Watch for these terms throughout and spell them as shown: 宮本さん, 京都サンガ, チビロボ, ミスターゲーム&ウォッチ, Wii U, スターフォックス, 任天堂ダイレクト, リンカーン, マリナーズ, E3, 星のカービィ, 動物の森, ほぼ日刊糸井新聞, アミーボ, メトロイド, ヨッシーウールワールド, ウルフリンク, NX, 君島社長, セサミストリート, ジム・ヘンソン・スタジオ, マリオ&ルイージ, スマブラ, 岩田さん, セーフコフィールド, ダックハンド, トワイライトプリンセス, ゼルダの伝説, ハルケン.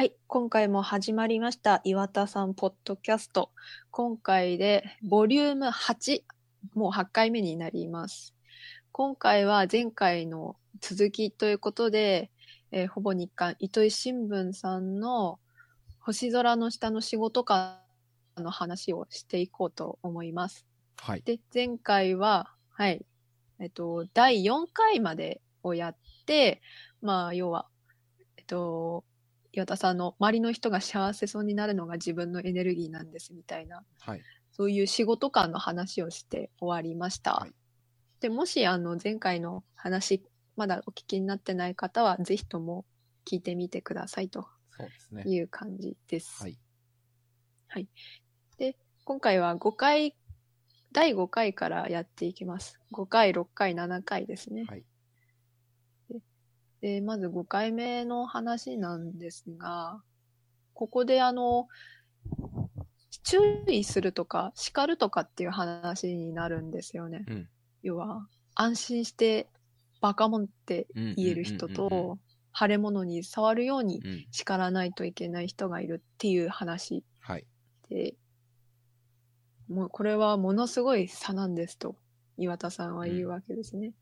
はい、今回も始まりました岩田さんポッドキャスト。今回でボリューム8、もう8回目になります。今回は前回の続きということで、ほぼ日刊糸井新聞さんの星空の下の仕事観の話をしていこうと思います。はい。で、前回は、はい、第4回までをやって、まあ、要は、岩田さんの周りの人が幸せそうになるのが自分のエネルギーなんですみたいな、はい、そういう仕事観の話をして終わりました。はい、でもし前回の話まだお聞きになってない方はぜひとも聞いてみてくださいという感じです。そうですね。はい、はい、で今回は第5回からやっていきます。5回、6回、7回ですね。はい、でまず5回目の話なんですが、ここで注意するとか叱るとかっていう話になるんですよね。うん、要は安心してバカもんって言える人と、腫れ物に触るように叱らないといけない人がいるっていう話、うん、はい、でもうこれはものすごい差なんですと岩田さんは言うわけですね。うん、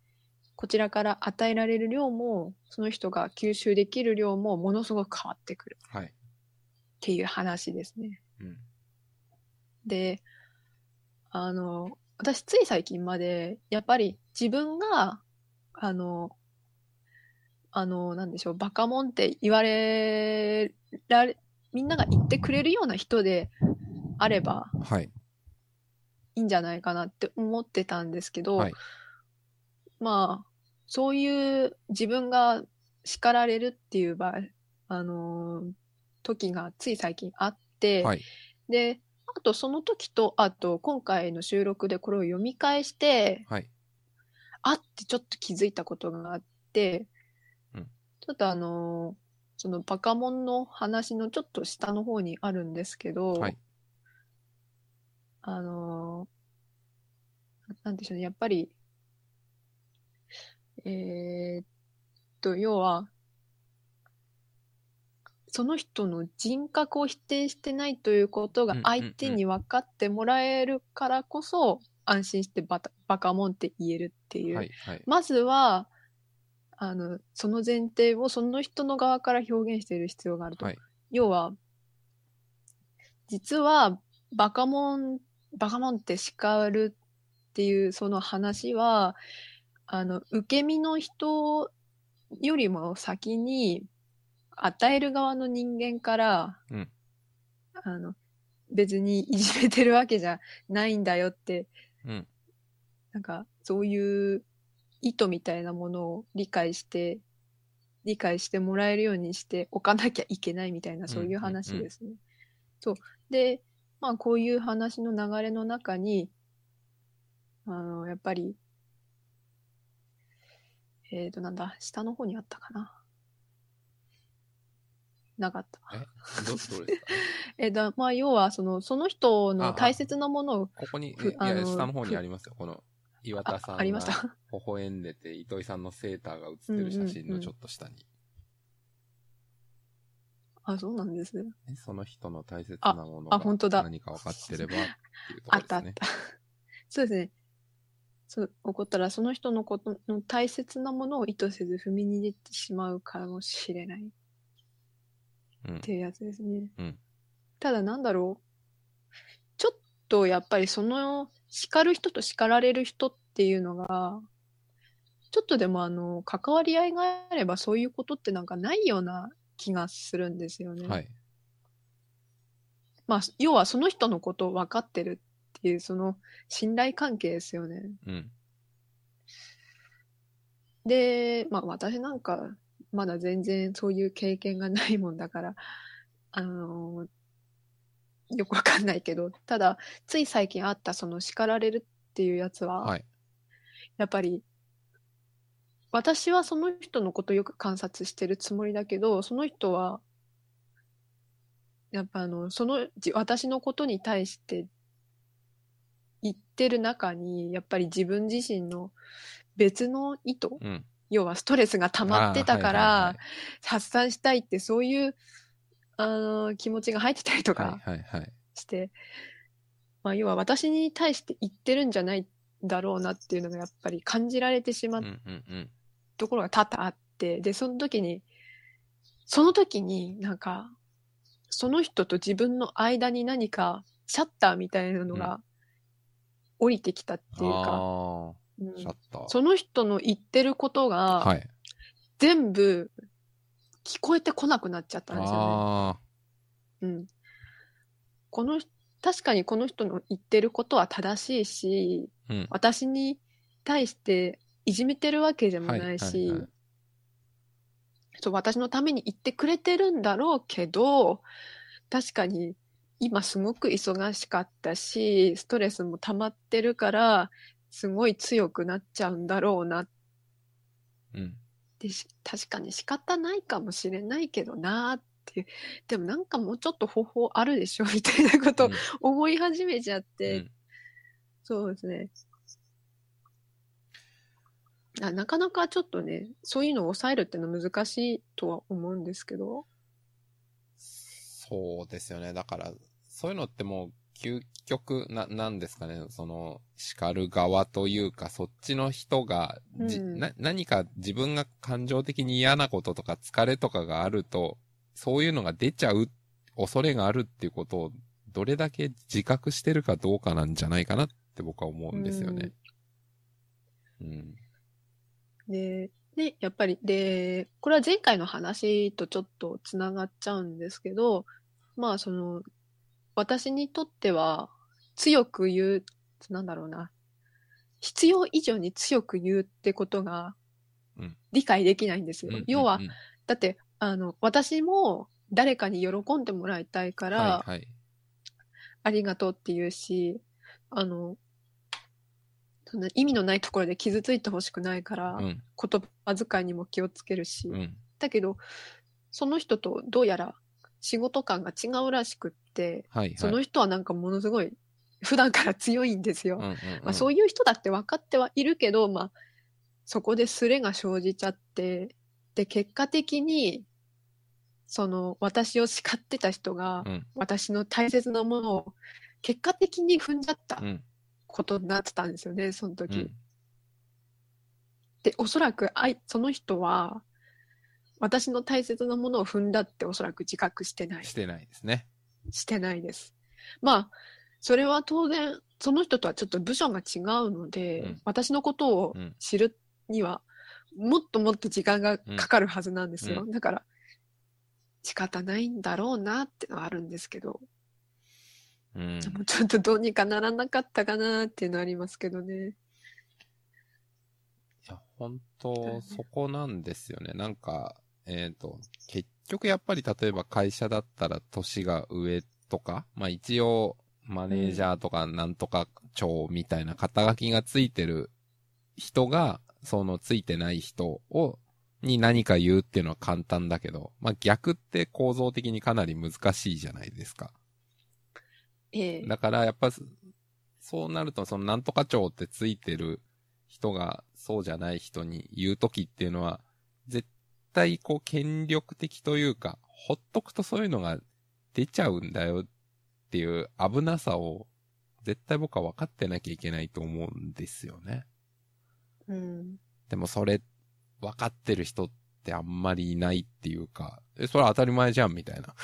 こちらから与えられる量もその人が吸収できる量もものすごく変わってくるっていう話ですね。はい、うん、で私つい最近までやっぱり自分がなんでしょう、バカもんって言われられみんなが言ってくれるような人であればいいんじゃないかなって思ってたんですけど、はい、まあ、そういう自分が叱られるっていう場合、時がつい最近あって、はい、で、あとその時と、あと今回の収録でこれを読み返して、はい、あってちょっと気づいたことがあって、うん、ちょっとそのバカモンの話のちょっと下の方にあるんですけど、はい、なんでしょうね、やっぱり、要はその人の人格を否定してないということが相手に分かってもらえるからこそ安心してバカもんって言えるっていう、はいはい、まずはその前提をその人の側から表現している必要があると、はい、要は実はバカもんって叱るっていうその話は受け身の人よりも先に与える側の人間から、うん、別にいじめてるわけじゃないんだよって、うん、なんかそういう意図みたいなものを理解してもらえるようにしておかなきゃいけないみたいな、そういう話ですね。うんうんうん、そうで、まあこういう話の流れの中にやっぱりなんだ、下の方にあったかな、なかった。どれですか？まあ要はその人の大切なものをここに、ね、いや下の方にありますよ。この岩田さんが微笑んでて糸井さんのセーターが写ってる写真のちょっと下に。うんうんうん、あ、そうなんですね。その人の大切なものが何か分かってればっていうところですね。あった。そうですね。怒ったらその人のことの大切なものを意図せず踏みにじってしまうかもしれないっていうやつですね。うんうん、ただなんだろう、ちょっとやっぱりその叱る人と叱られる人っていうのがちょっとでも関わり合いがあればそういうことってなんかないような気がするんですよね。はい、まあ要はその人のことを分かってるっていうその信頼関係ですよね。うん、で、まあ私なんかまだ全然そういう経験がないもんだからよくわかんないけど、ただつい最近あったその叱られるっていうやつは、はい、やっぱり私はその人のことをよく観察してるつもりだけど、その人はやっぱ私のことに対して言ってる中にやっぱり自分自身の別の意図、うん、要はストレスが溜まってたから、はいはいはい、発散したいってそういう気持ちが入ってたりとかして、はいはいはい、まあ、要は私に対して言ってるんじゃないだろうなっていうのがやっぱり感じられてしまうところが多々あって、うんうんうん、でその時になんかその人と自分の間に何かシャッターみたいなのが降りてきたっていうか、うんうん、シャッター、その人の言ってることが、はい、全部聞こえてこなくなっちゃったんですよね。あ、うん、確かにこの人の言ってることは正しいし、うん、私に対していじめてるわけでもないし、はいはいはい、そう、私のために言ってくれてるんだろうけど、確かに今すごく忙しかったしストレスも溜まってるからすごい強くなっちゃうんだろうな、うんで確かに仕方ないかもしれないけどなーっていう、でもなんかもうちょっと方法あるでしょみたいなことを思い始めちゃって、うん、そうですね、なかなかちょっとねそういうのを抑えるってのは難しいとは思うんですけど、そうですよね。だからそういうのってもう究極なんですかね、その叱る側というかそっちの人が、うん、何か自分が感情的に嫌なこととか疲れとかがあるとそういうのが出ちゃう恐れがあるっていうことをどれだけ自覚してるかどうかなんじゃないかなって僕は思うんですよね、うんうん、でやっぱりでこれは前回の話とちょっとつながっちゃうんですけど、まあその私にとっては強く言う、なんだろうな、必要以上に強く言うってことが理解できないんですよ、うん、要は、うんうん、だって私も誰かに喜んでもらいたいから、はいはい、ありがとうって言うし、そんな意味のないところで傷ついてほしくないから、うん、言葉遣いにも気をつけるし、うん、だけどその人とどうやら仕事感が違うらしくって、はいはい、その人はなんかものすごい普段から強いんですよ、うんうんうん、まあ、そういう人だって分かってはいるけど、まあ、そこでスレが生じちゃって、で結果的にその私を叱ってた人が、うん、私の大切なものを結果的に踏んじゃったことになってたんですよね、その時、うん、でおそらくその人は私の大切なものを踏んだっておそらく自覚してない。してないですね。してないです。まあ、それは当然、その人とはちょっと部署が違うので、うん、私のことを知るには、もっともっと時間がかかるはずなんですよ。うんうん、だから、仕方ないんだろうなってのはあるんですけど、うん、もうちょっとどうにかならなかったかなっていうのはありますけどね。いや、本当、そこなんですよね。なんか、結局やっぱり例えば会社だったら年が上とか、まあ一応マネージャーとかなんとか長みたいな肩書きがついてる人が、そのついてない人に何か言うっていうのは簡単だけど、まあ逆って構造的にかなり難しいじゃないですか。だからやっぱそうなるとそのなんとか長ってついてる人がそうじゃない人に言うときっていうのは絶対こう権力的というか、ほっとくとそういうのが出ちゃうんだよっていう危なさを絶対僕は分かってなきゃいけないと思うんですよね。うん。でもそれ分かってる人ってあんまりいないっていうか、それは当たり前じゃんみたいな。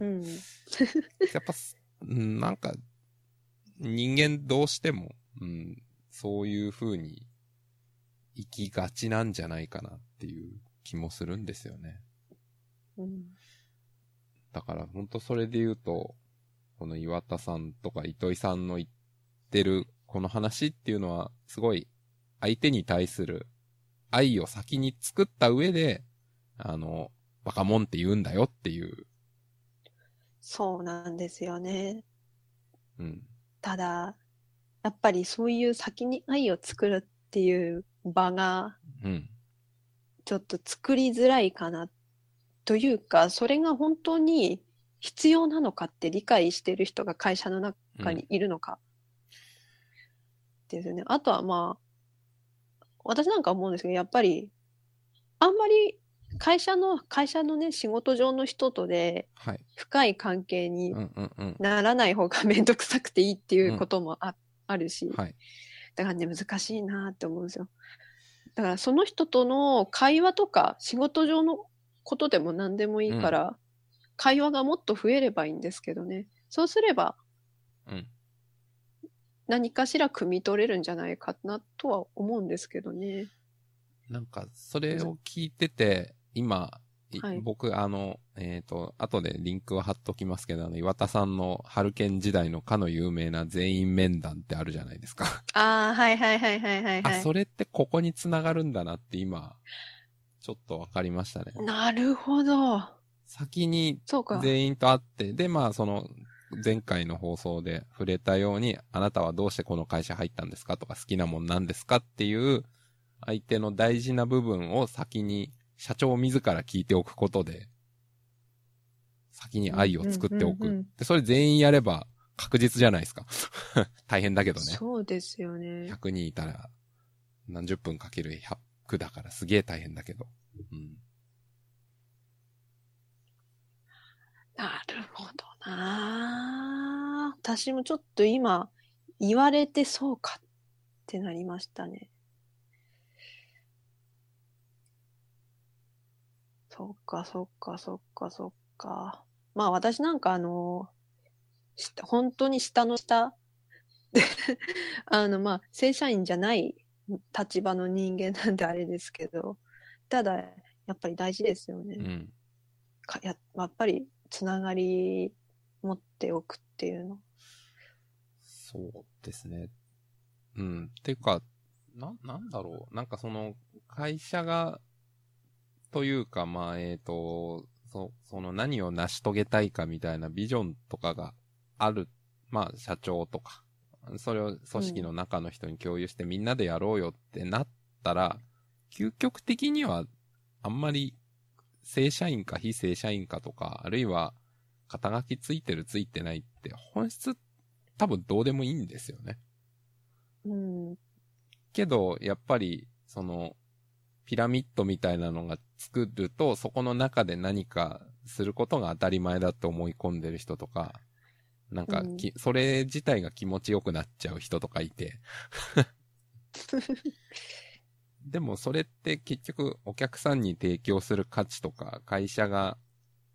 うん、やっぱなんか人間どうしても、うん、そういう風に生きがちなんじゃないかなっていう気もするんですよね、うん、だから本当それで言うとこの岩田さんとか糸井さんの言ってるこの話っていうのはすごい相手に対する愛を先に作った上でバカもんって言うんだよっていう。そうなんですよね、うん、ただやっぱりそういう先に愛を作るっていう場が、うんちょっと作りづらいかなというか、それが本当に必要なのかって理解している人が会社の中にいるのか、うん、ですよね。あとはまあ私なんか思うんですけど、やっぱりあんまり会社のね、仕事上の人とではい。深い関係にうんうんうん。ならない方がめんどくさくていいっていうこともあるし、はい。だからね、難しいなって思うんですよ。だからその人との会話とか仕事上のことでも何でもいいから、うん、会話がもっと増えればいいんですけどね。そうすれば、うん、何かしら汲み取れるんじゃないかなとは思うんですけどね。なんかそれを聞いてて今、はい、僕後でリンクを貼っときますけど、岩田さんのハルケン時代のかの有名な全員面談ってあるじゃないですか。ああ、はいはいはいはいはい、はい。あ、それってここに繋がるんだなって今ちょっとわかりましたね。なるほど。先に全員と会ってで、まあその前回の放送で触れたように、あなたはどうしてこの会社入ったんですかとか、好きなもんなんですかっていう相手の大事な部分を先に社長自ら聞いておくことで、先に愛を作っておく。うんうんうん、でそれ全員やれば確実じゃないですか。大変だけどね。そうですよね。100人いたら何十分かける100だからすげえ大変だけど。うん、なるほどな。私もちょっと今言われてそうかってなりましたね。そっかそっかそっかそっか。まあ私なんか本当に下の下でまあ正社員じゃない立場の人間なんであれですけど、ただやっぱり大事ですよね。うん、やっぱりつながり持っておくっていうの。そうですね。うん。てかなんだろう、なんかその会社がというか、まあ、その何を成し遂げたいかみたいなビジョンとかがある、まあ、社長とか、それを組織の中の人に共有してみんなでやろうよってなったら、究極的にはあんまり正社員か非正社員かとか、あるいは肩書きついてるついてないって本質多分どうでもいいんですよね。うん。けど、やっぱり、その、ピラミッドみたいなのが作ると、そこの中で何かすることが当たり前だって思い込んでる人とか、なんか、うん、それ自体が気持ちよくなっちゃう人とかいて。でもそれって結局お客さんに提供する価値とか、会社が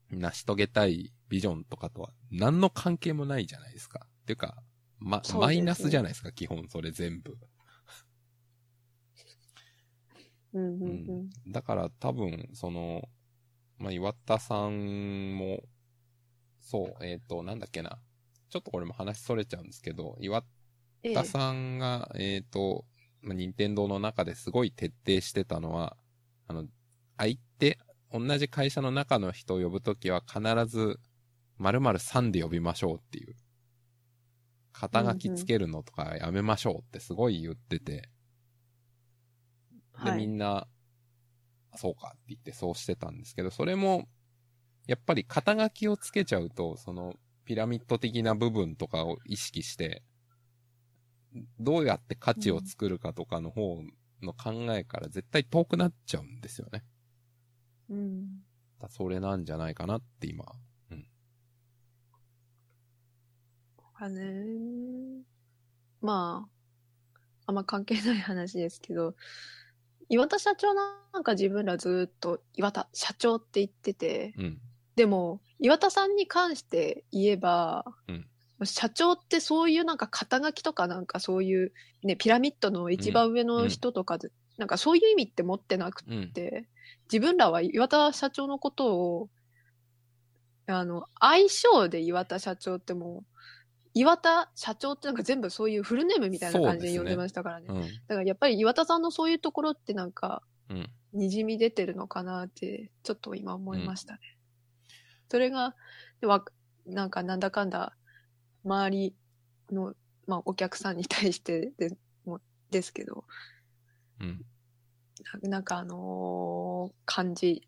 成し遂げたいビジョンとかとは何の関係もないじゃないですか。っていうか、マイナスじゃないですか、基本それ全部。うんうんうん、だから多分その、まあ、岩田さんもそう、なんだっけな、ちょっとこれも話それちゃうんですけど、岩田さんがまあ、任天堂の中ですごい徹底してたのは、相手同じ会社の中の人を呼ぶときは必ず〇〇さんで呼びましょうっていう、肩書きつけるのとかやめましょうってすごい言ってて。うんうん、で、みんな、はい、そうかって言ってそうしてたんですけど、それも、やっぱり肩書きをつけちゃうと、そのピラミッド的な部分とかを意識して、どうやって価値を作るかとかの方の考えから絶対遠くなっちゃうんですよね。うん。だそれなんじゃないかなって今。うん。まあ、あんま関係ない話ですけど、岩田社長なんか自分らずっと岩田社長って言ってて、うん、でも岩田さんに関して言えば、うん、社長ってそういうなんか肩書きとかなんかそういうね、ピラミッドの一番上の人とか、うん、なんかそういう意味って持ってなくって、うん、自分らは岩田社長のことを愛称で岩田社長ってもう岩田社長ってなんか全部そういうフルネームみたいな感じで呼んでましたからね。うん、だからやっぱり岩田さんのそういうところってなんか、にじみ出てるのかなって、ちょっと今思いましたね。うん、それが、なんかなんだかんだ、周りの、まあお客さんに対してですけど、うん、なんか感じ、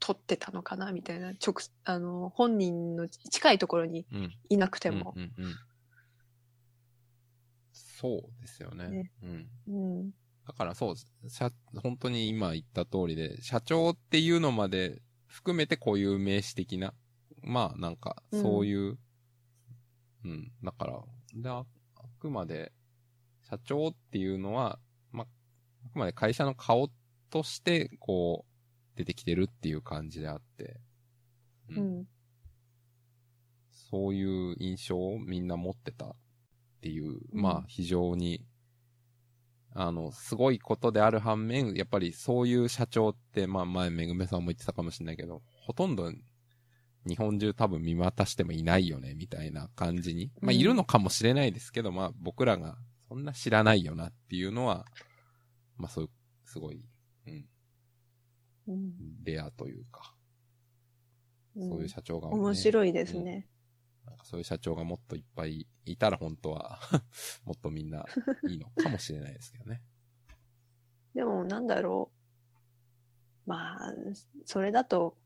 取ってたのかなみたいな、本人の近いところにいなくても、うんうんうんうん、そうですよね、うん、うん、だからそう、本当に今言った通りで、社長っていうのまで含めてこういう名詞的な、まあなんかそういう、うん、うん、だから、で、あくまで社長っていうのは、まあ、あくまで会社の顔としてこう出てきてるっていう感じであって、うん。うん、そういう印象をみんな持ってたっていう、まあ非常に、すごいことである反面、やっぱりそういう社長って、まあ前、めぐめさんも言ってたかもしれないけど、ほとんど日本中多分見渡してもいないよね、みたいな感じに。まあいるのかもしれないですけど、まあ僕らがそんな知らないよなっていうのは、まあそういう、すごい、うん。うん、レアというか、うん、そういう社長が、ね、面白いですね。うん、なんかそういう社長がもっといっぱいいたら本当は、もっとみんないいのかもしれないですけどね。でもなんだろう。まあ、それだと、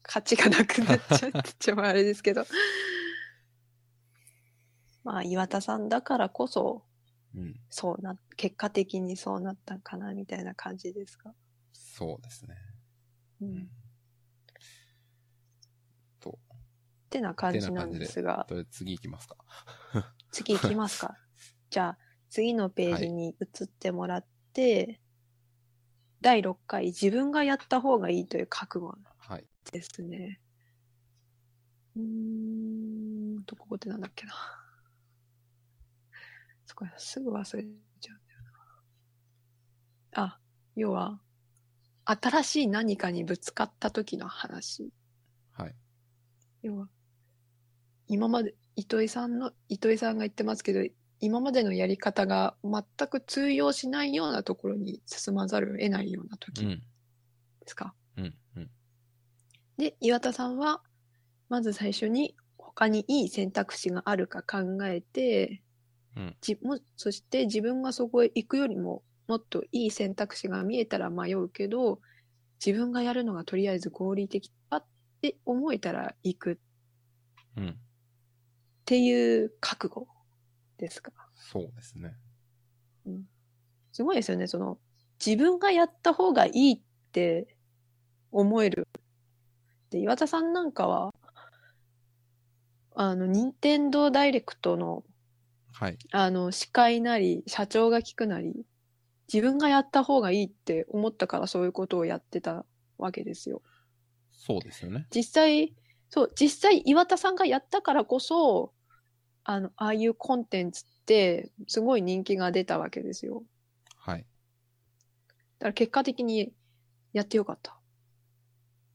価値がなくなっちゃうって言っちゃあれですけど。まあ、岩田さんだからこそ、うん、結果的にそうなったんかな、みたいな感じですか。そうですね。うん。ってな感じなんですが。次行きますか。次行きますか。じゃあ、次のページに移ってもらって、はい、第6回、自分がやった方がいいという覚悟ですね。はい、ここってなんだっけな。そこすぐ忘れちゃうんだよな。あ、要は、新しい何かにぶつかった時の話。はい。要は、今まで、糸井さんが言ってますけど、今までのやり方が全く通用しないようなところに進まざるを得ないような時ですか。うん。うんうん、で、岩田さんは、まず最初に他にいい選択肢があるか考えて、うん、そして自分がそこへ行くよりも、もっといい選択肢が見えたら迷うけど、自分がやるのがとりあえず合理的だって思えたら行く。うん。っていう覚悟ですか。そうですね。うん。すごいですよね。自分がやった方がいいって思える。で、岩田さんなんかは、任天堂ダイレクトの、はい。司会なり、社長が聞くなり、自分がやった方がいいって思ったからそういうことをやってたわけですよ。そうですよね。実際岩田さんがやったからこそ、ああいうコンテンツってすごい人気が出たわけですよ。はい。だから結果的にやってよかった。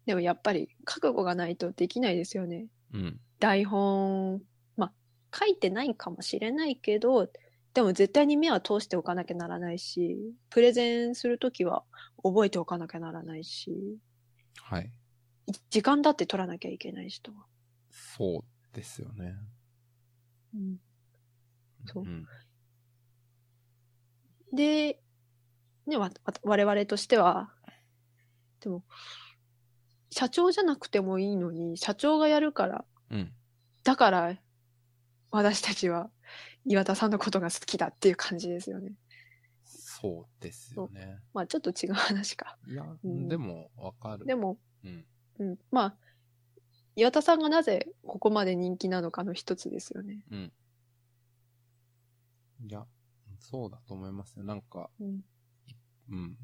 でもやっぱり覚悟がないとできないですよね。うん。台本、まあ、書いてないかもしれないけど、でも絶対に目は通しておかなきゃならないし、プレゼンするときは覚えておかなきゃならないし、はい。時間だって取らなきゃいけないしと。そうですよね。うん。そう。うん、で、ね、我々としては、でも、社長じゃなくてもいいのに、社長がやるから、うん、だから、私たちは、岩田さんのことが好きだっていう感じですよね。そうですよね。まあちょっと違う話か。いや、うん、でもわかる。でも、うんうん、まあ岩田さんがなぜここまで人気なのかの一つですよね。うん。いや、そうだと思いますね。なんか、うんうん、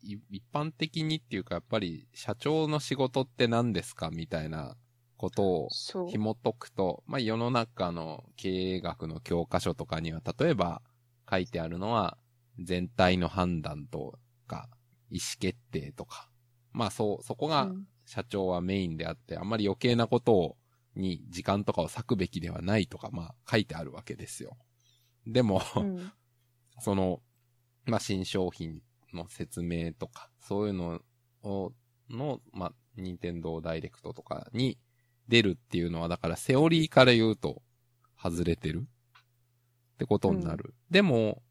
一般的にっていうかやっぱり社長の仕事って何ですかみたいな。ことを紐解くと、まあ、世の中の経営学の教科書とかには例えば書いてあるのは全体の判断とか意思決定とか、まあそこが社長はメインであって、うん、あんまり余計なことに時間とかを割くべきではないとか、まあ書いてあるわけですよ。でも、うん、まあ、新商品の説明とかそういうのをまあ、任天堂ダイレクトとかに出るっていうのはだからセオリーから言うと外れてるってことになる、うん、でも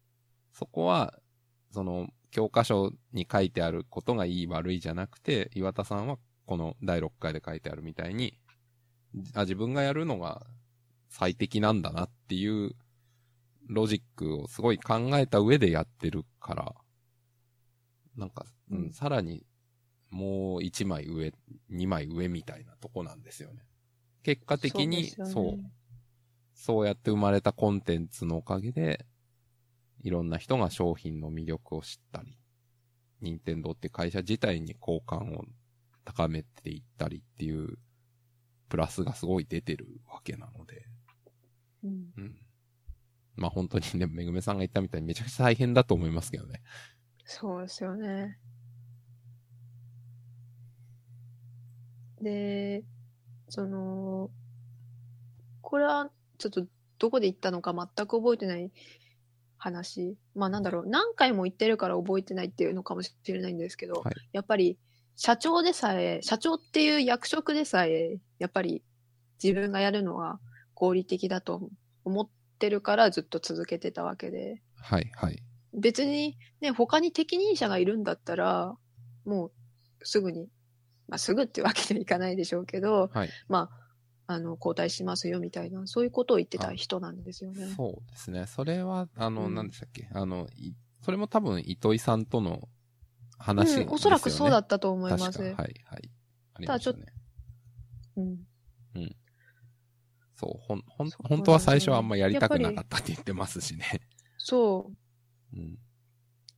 そこは教科書に書いてあることがいい悪いじゃなくて岩田さんはこの第6回で書いてあるみたいに自分がやるのが最適なんだなっていうロジックをすごい考えた上でやってるから、なんか、うん、さらにもう1枚上、2枚上みたいなとこなんですよね。結果的に、そうやって生まれたコンテンツのおかげで、いろんな人が商品の魅力を知ったり、任天堂って会社自体に好感を高めていったりっていう、プラスがすごい出てるわけなので。うん。うん、まあ本当にね、めぐめさんが言ったみたいにめちゃくちゃ大変だと思いますけどね。そうですよね。で、これはちょっとどこで言ったのか全く覚えてない話。まあなんだろう、何回も言ってるから覚えてないっていうのかもしれないんですけど、はい、やっぱり社長っていう役職でさえ、やっぱり自分がやるのは合理的だと思ってるからずっと続けてたわけで。はいはい。別にね、他に適任者がいるんだったら、もうすぐに、まあすぐってわけにはいかないでしょうけど、はい、まあ、交代しますよみたいな、そういうことを言ってた人なんですよね。そうですね。それは、何でしたっけ、それも多分糸井さんとの話ですよね。うん、おそらくそうだったと思います。確か、はい、はい。ありましたね。うん。うん。そう、本当は最初はあんまやりたくなかったって言ってますしね。そう。うん。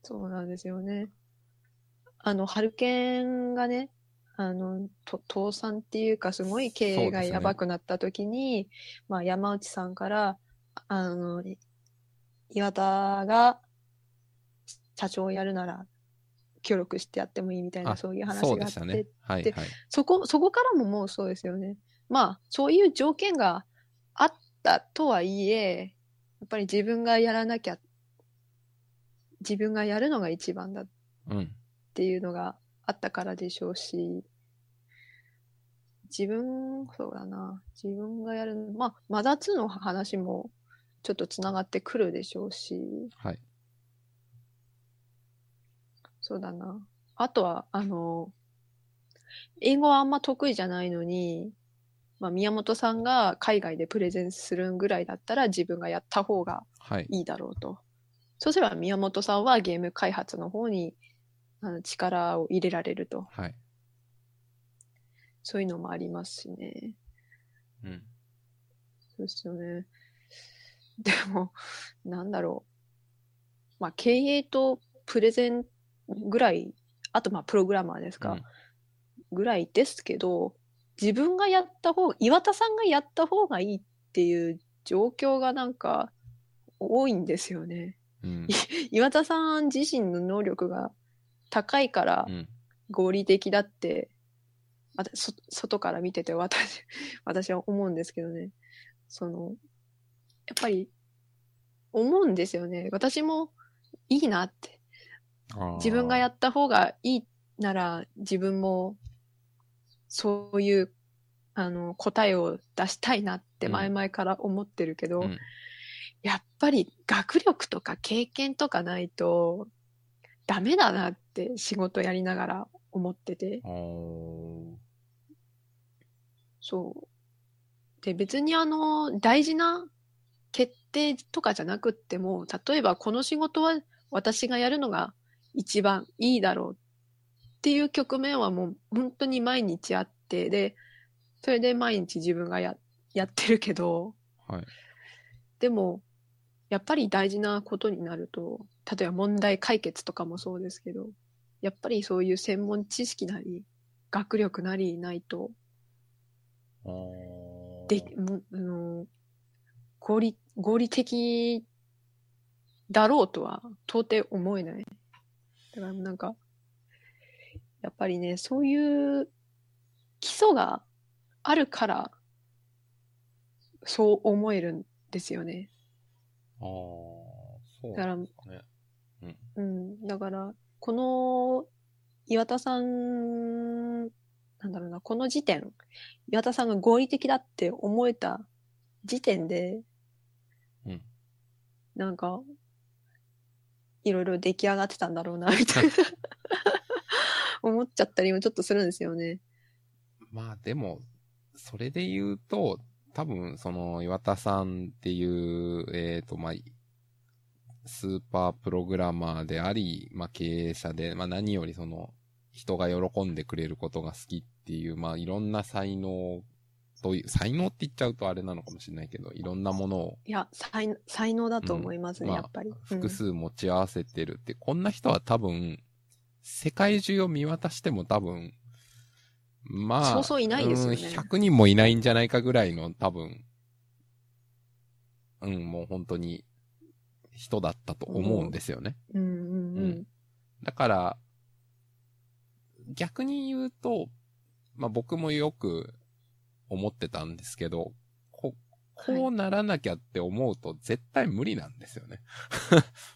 そうなんですよね。ハルケンがね、倒産っていうかすごい経営がやばくなった時に、ね、まあ山内さんから、岩田が社長をやるなら協力してやってもいいみたいな、そういう話があって、ね、はいはい、そこからももうそうですよね。まあそういう条件があったとはいえ、やっぱり自分がやるのが一番だっていうのが、うん、あったからでしょうし、そうだな、自分がやる、まあ、マザー2の話もちょっとつながってくるでしょうし、はい。そうだな。あとは、英語はあんま得意じゃないのに、まあ、宮本さんが海外でプレゼンするぐらいだったら自分がやった方がいいだろうと。はい、そうすれば宮本さんはゲーム開発の方に力を入れられると、はい、そういうのもありますしね。うん。そうですよね。でもなんだろう、まあ経営とプレゼンぐらい、あとまあプログラマーですか、うん、ぐらいですけど、自分がやった方、岩田さんがやった方がいいっていう状況がなんか多いんですよね。うん、岩田さん自身の能力が高いから合理的だって、うん、外から見てて私は思うんですけどね。やっぱり思うんですよね。私もいいなって。自分がやった方がいいなら自分もそういう答えを出したいなって前々から思ってるけど、うん、やっぱり学力とか経験とかないとダメだなって仕事やりながら思ってて、そうで、別に大事な決定とかじゃなくっても、例えばこの仕事は私がやるのが一番いいだろうっていう局面はもう本当に毎日あって、でそれで毎日自分がやってるけど、はい、でもやっぱり大事なことになると、例えば問題解決とかもそうですけど、やっぱりそういう専門知識なり学力なりないと、合理的だろうとは到底思えない。だからなんかやっぱりね、そういう基礎があるからそう思えるんですよね。ああ、そうなんですね。うん、だからこの岩田さん、なんだろうな、この時点、岩田さんが合理的だって思えた時点で、うん、なんかいろいろ出来上がってたんだろうなみたいな思っちゃったりもちょっとするんですよね。まあでもそれで言うと、多分岩田さんっていうまあスーパープログラマーであり、まあ、経営者で、まあ、何よりその人が喜んでくれることが好きっていう、まあ、いろんな才能という、才能って言っちゃうとあれなのかもしれないけど、いろんなものを。いや、才能だと思いますね、うん、やっぱり。まあ、複数持ち合わせてるって、こんな人は多分、世界中を見渡しても多分、まあ、そうそういないですよね。100人もいないんじゃないかぐらいの多分、うん、もう本当に人だったと思うんですよね。うんうんうんうん、だから、逆に言うと、まあ僕もよく思ってたんですけど、こうならなきゃって思うと絶対無理なんですよね。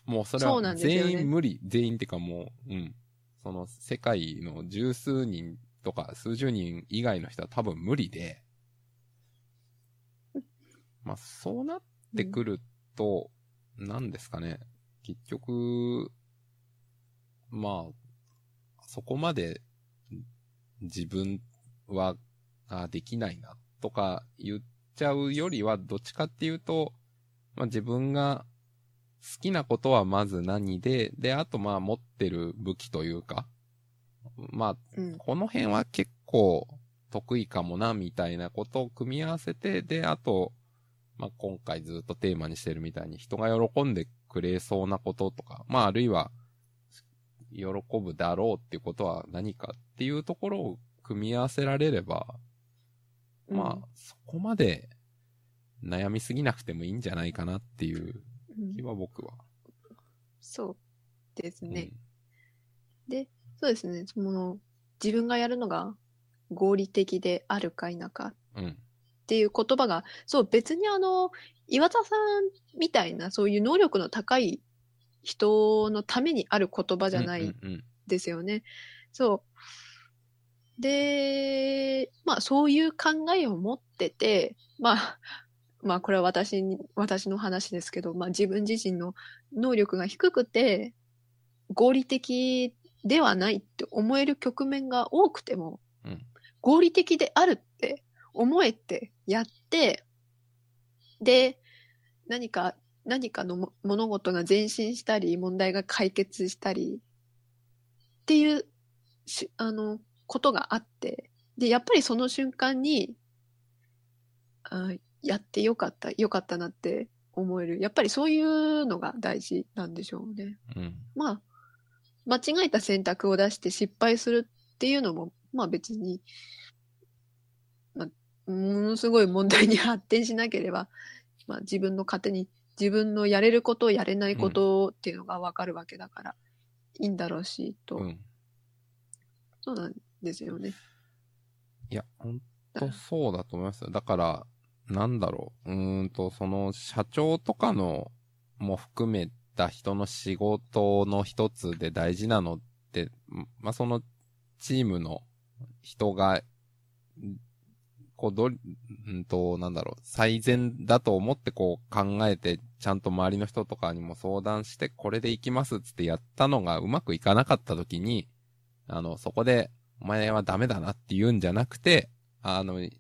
もうそれは全員無理、全員ってかもう、うん、その世界の十数人とか数十人以外の人は多分無理で、まあそうなってくると、何ですかね、結局、まあ、そこまで自分はできないなとか言っちゃうよりは、どっちかっていうと、まあ自分が好きなことはまず何で、で、あとまあ持ってる武器というか、まあ、この辺は結構得意かもな、みたいなことを組み合わせて、で、あと、まあ、今回ずっとテーマにしてるみたいに人が喜んでくれそうなこととか、まあ、あるいは喜ぶだろうっていうことは何かっていうところを組み合わせられれば、まあ、そこまで悩みすぎなくてもいいんじゃないかなっていう気は僕は。うん、そうですね。うん、で、そうですね。その、自分がやるのが合理的であるか否か。うんっていう言葉が、そう別に岩田さんみたいなそういう能力の高い人のためにある言葉じゃないですよね。うんうんうん、そうで、まあそういう考えを持ってて、まあこれは私の話ですけど、まあ自分自身の能力が低くて合理的ではないって思える局面が多くても、うん、合理的であるって思えてやって、で、何かの物事が前進したり、問題が解決したり、っていう、ことがあって、で、やっぱりその瞬間に、やってよかったなって思える。やっぱりそういうのが大事なんでしょうね。うん、まあ、間違えた選択を出して失敗するっていうのも、まあ別に、ものすごい問題に発展しなければ、まあ、自分の糧に自分のやれることやれないことっていうのが分かるわけだから、うん、いいんだろうしと、うん、そうなんですよね。いや本当そうだと思います。だからなんだろう、その社長とかのも含めた人の仕事の一つで大事なのって、まあ、そのチームの人がこうなんだろう、最善だと思ってこう考えて、ちゃんと周りの人とかにも相談して、これでいきますってやったのがうまくいかなかった時に、そこで、お前はダメだなって言うんじゃなくて、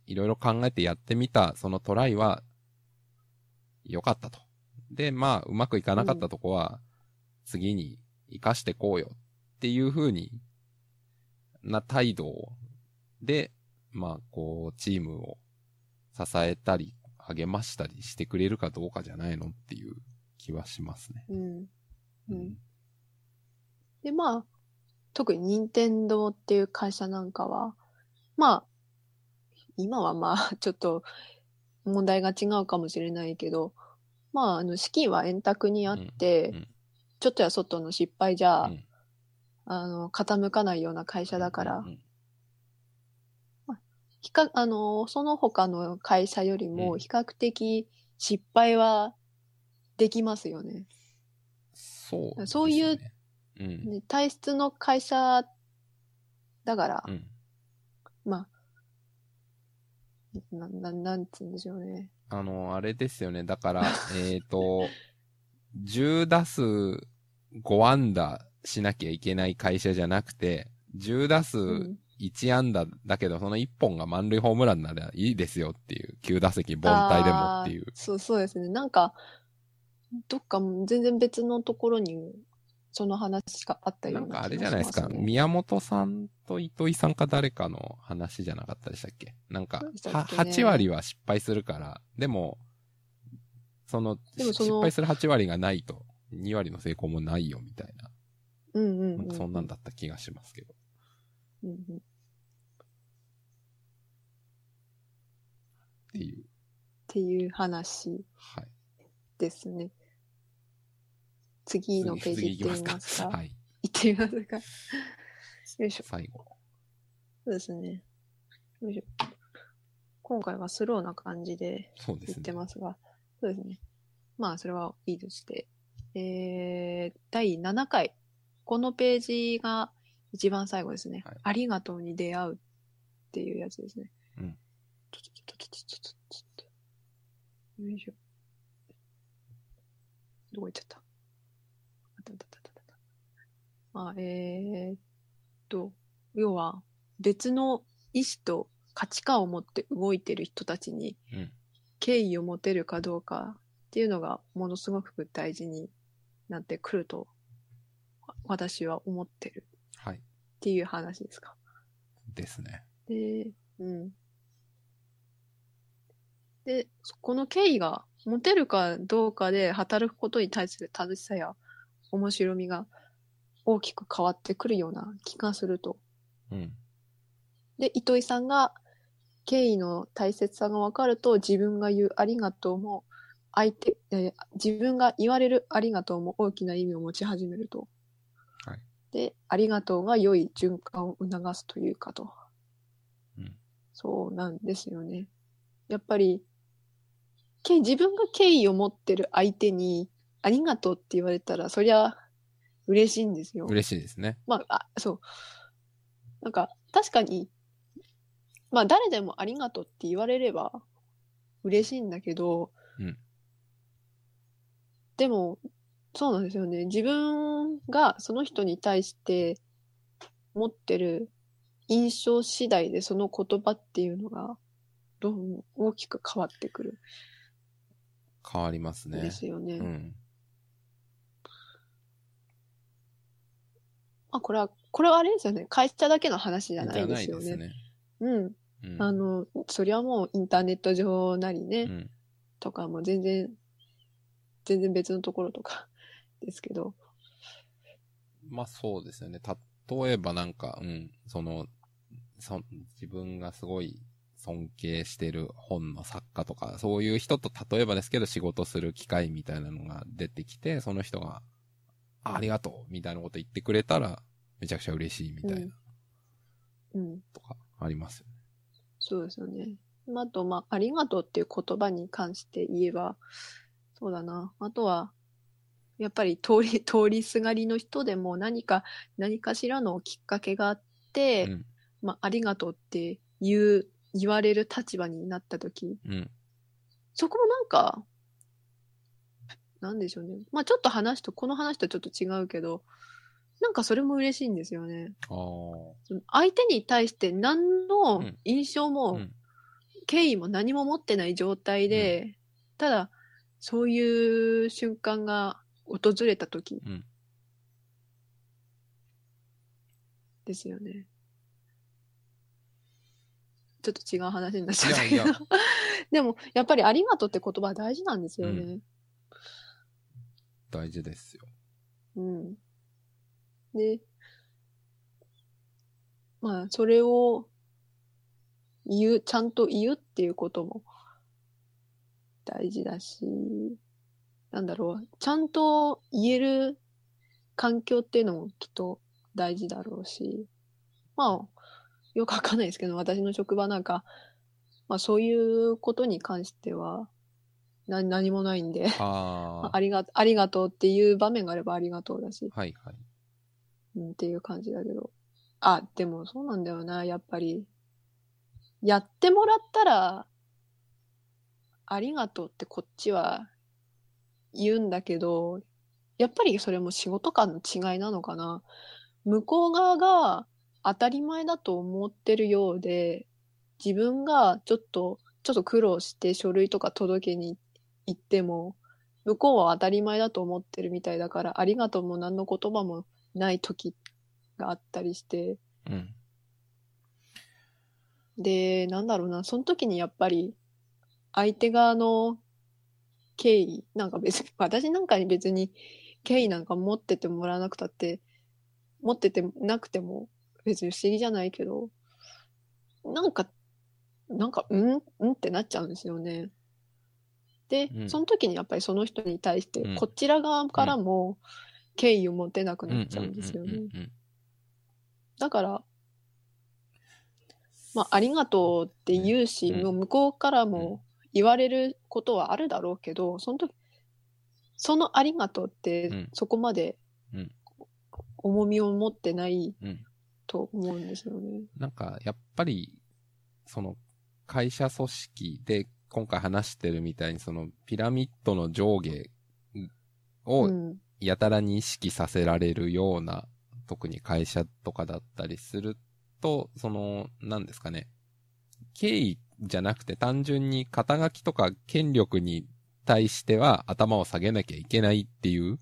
いろいろ考えてやってみた、そのトライは、良かったと。で、まあ、うまくいかなかったとこは、次に生かしてこうよっていう風にな態度で、まあ、こう、チームを支えたり、励ましたりしてくれるかどうかじゃないのっていう気はしますね。うん。うん。で、まあ、特に任天堂っていう会社なんかは、まあ、今はまあ、ちょっと問題が違うかもしれないけど、まあ、資金は円卓にあって、うんうん、ちょっとやそっとの失敗じゃ、うん、傾かないような会社だから、うんうん、その他の会社よりも比較的失敗はできますよね。そう、そういう、うん、体質の会社だから、うん、まあ、なんつうんでしょうね。あれですよね。だから、10打数5安打しなきゃいけない会社じゃなくて、10打数、うん1安打だけど、その1本が満塁ホームランならいいですよっていう、9打席凡退でもっていう。そうですね。なんか、どっか全然別のところにその話があったような気がします、ね、なんかあれじゃないですか、宮本さんと糸井さんか誰かの話じゃなかったでしたっけ。なんか、ね、8割は失敗するから、でもその失敗する8割がないと2割の成功もないよみたいな、うんうんうん、なんかそんなんだった気がしますけど、うんうん、っていう話ですね、はい、次のページ行ってみますか、はい、行ってみますかよいしょ、最後そうですね、よいしょ、今回はスローな感じで行ってますが、そうですね、まあそれはいいとして、第7回このページが一番最後ですね、はい、ありがとうに出会うっていうやつですね、うん、よいしょ、どこ行っちゃった、あ、要は別の意志と価値観を持って動いてる人たちに敬意を持てるかどうかっていうのがものすごく大事になってくると私は思ってるっていう話ですか、はい、ですね。で、うん、でこの敬意が持てるかどうかで働くことに対する楽しさや面白みが大きく変わってくるような気がすると、うん、で糸井さんが敬意の大切さが分かると自分が言うありがとうも自分が言われるありがとうも大きな意味を持ち始めると、はい、でありがとうが良い循環を促すというかと、うん、そうなんですよね。やっぱり自分が敬意を持ってる相手にありがとうって言われたらそりゃ嬉しいんですよ。嬉しいですね。まあ、そう。なんか確かに、まあ誰でもありがとうって言われれば嬉しいんだけど、うん、でもそうなんですよね。自分がその人に対して持ってる印象次第でその言葉っていうのがどうも大きく変わってくる。変わりますね。ですよね。うん。まあ、これはあれですよね。会社だけの話じゃないですよね。じゃないですね。うん。うん、そりゃもうインターネット上なりね、うん、とかも全然別のところとかですけど。まあそうですよね。例えばなんか、うん、自分がすごい尊敬してる本の作家とか、そういう人と例えばですけど仕事する機会みたいなのが出てきて、その人がありがとうみたいなこと言ってくれたらめちゃくちゃ嬉しいみたいな、うんうん、とかありますよね。そうですよね。あとまあありがとうっていう言葉に関して言えばそうだな。あとはやっぱり通りすがりの人でも何かしらのきっかけがあって、うん、まあありがとうって言われる立場になったとき、うん、そこもなんか。なんでしょうね。まあちょっとこの話とちょっと違うけど、なんかそれも嬉しいんですよね。あ、相手に対して何の印象も、うん、敬意も何も持ってない状態で、うん、ただそういう瞬間が訪れた時、うん、ですよね。ちょっと違う話になっちゃったけどでもやっぱりありがとうって言葉は大事なんですよね、うん、大事ですよ。うん。で、まあそれをちゃんと言うっていうことも大事だし、なんだろう、ちゃんと言える環境っていうのもきっと大事だろうし、まあよくわかんないですけど、私の職場なんか、まあそういうことに関しては。何もないんでありがとうっていう場面があればありがとうだし、はいはい、うん、っていう感じだけど、でもそうなんだよな、やっぱりやってもらったらありがとうってこっちは言うんだけど、やっぱりそれも仕事間の違いなのかな。向こう側が当たり前だと思ってるようで、自分がちょっと苦労して書類とか届けに行っても向こうは当たり前だと思ってるみたいだから、ありがとうも何の言葉もない時があったりして、うん、で、なんだろうな、その時にやっぱり相手側の敬意、なんか別に、私なんかに別に敬意なんか持っててもらわなくたって、持っててなくても別に不思議じゃないけど、なんか、うんってなっちゃうんですよね。で、その時にやっぱりその人に対して、こちら側からも敬意を持てなくなっちゃうんですよね。だから、まあ、ありがとうって言うし、もう向こうからも言われることはあるだろうけど、その時、そのありがとうってそこまで重みを持ってないと思うんですよね。なんか、やっぱり、その会社組織で今回話してるみたいにそのピラミッドの上下をやたらに意識させられるような、特に会社とかだったりすると、その何ですかね、敬意じゃなくて単純に肩書きとか権力に対しては頭を下げなきゃいけないっていう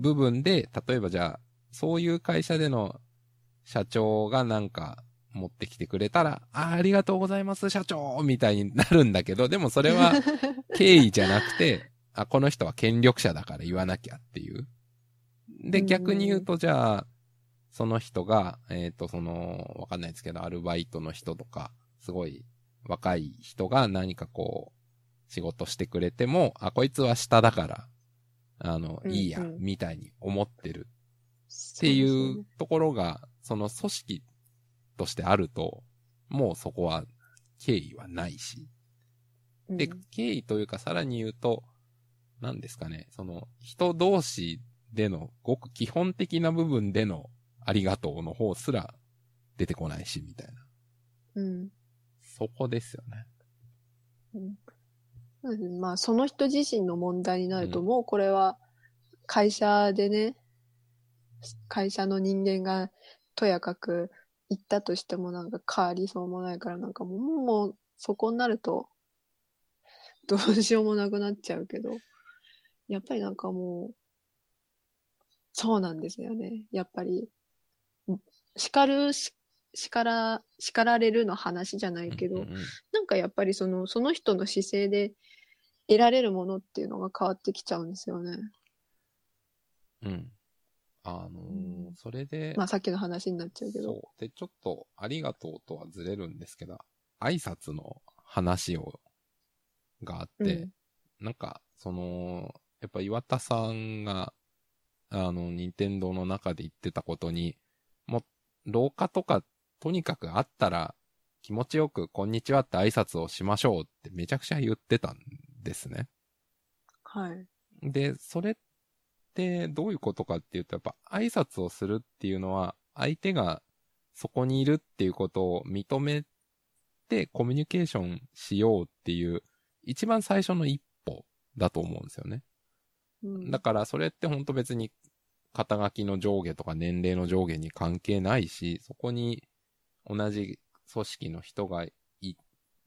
部分で、例えばじゃあそういう会社での社長がなんか持ってきてくれたら、ありがとうございます社長みたいになるんだけど、でもそれは敬意じゃなくてあ、この人は権力者だから言わなきゃっていう。で、逆に言うとじゃあその人がそのわかんないですけど、アルバイトの人とかすごい若い人が何かこう仕事してくれても、あ、こいつは下だからいいやみたいに思ってるっていうところが、その組織としてあると、もうそこは敬意はないし、で、敬意というかさらに言うと、何ですかね、その人同士でのごく基本的な部分でのありがとうの方すら出てこないしみたいな、そこですよね。まあその人自身の問題になると、もうこれは会社でね、会社の人間がとやかく言ったとしてもなんか変わりそうもないから、なんかもうそこになるとどうしようもなくなっちゃうけど、やっぱりなんかもうそうなんですよね。やっぱり叱られるの話じゃないけど、なんかやっぱりその人の姿勢で得られるものっていうのが変わってきちゃうんですよね。それで、まあさっきの話になっちゃうけど、そうでちょっとありがとうとはずれるんですけど、挨拶の話があって、なんかそのやっぱ岩田さんが任天堂の中で言ってたことに、もう廊下とかとにかくあったら気持ちよくこんにちはって挨拶をしましょうってめちゃくちゃ言ってたんですね。はい。でそれで、どういうことかっていうと、やっぱ挨拶をするっていうのは、相手がそこにいるっていうことを認めてコミュニケーションしようっていう、一番最初の一歩だと思うんですよね。だからそれって本当別に肩書きの上下とか年齢の上下に関係ないし、そこに同じ組織の人がい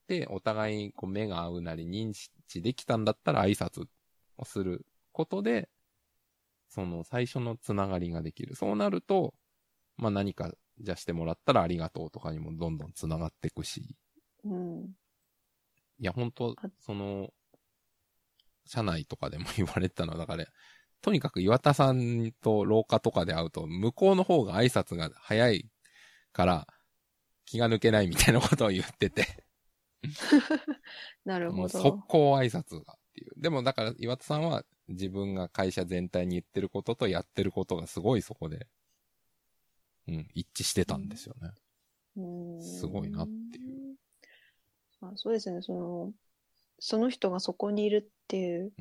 て、お互いこう目が合うなり認知できたんだったら挨拶をすることで、その最初のつながりができる。そうなると、まあ何かじゃしてもらったらありがとうとかにもどんどんつながっていくし。いや本当その社内とかでも言われたのだから、とにかく岩田さんと廊下とかで会うと向こうの方が挨拶が早いから気が抜けないみたいなことを言っててなるほど。もう速攻挨拶がっていう。でもだから岩田さんは自分が会社全体に言ってることとやってることがすごいそこで、一致してたんですよね。すごいなっていう。まあそうですね、その人がそこにいるっていう、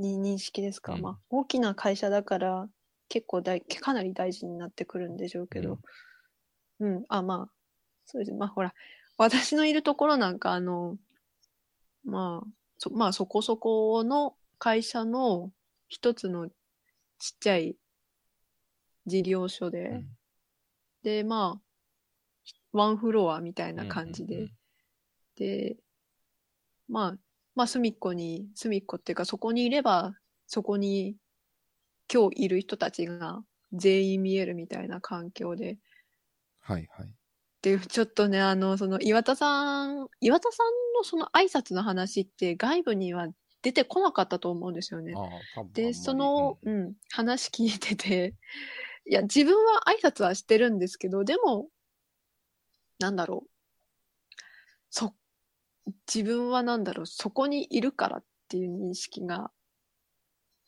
認識ですか。まあ大きな会社だから結構かなり大事になってくるんでしょうけど、まあそうですね。まあほら私のいるところなんかまあそこそこの会社の一つのちっちゃい事業所で、でまあワンフロアみたいな感じで、でまあまあ隅っこっていうか、そこにいればそこに今日いる人たちが全員見えるみたいな環境で、はいはい、でちょっとね、その岩田さんのその挨拶の話って外部には出てこなかったと思うんですよね。でその、うん、話聞いてて、いや自分は挨拶はしてるんですけど、でもなんだろう、自分はなんだろう、そこにいるからっていう認識が、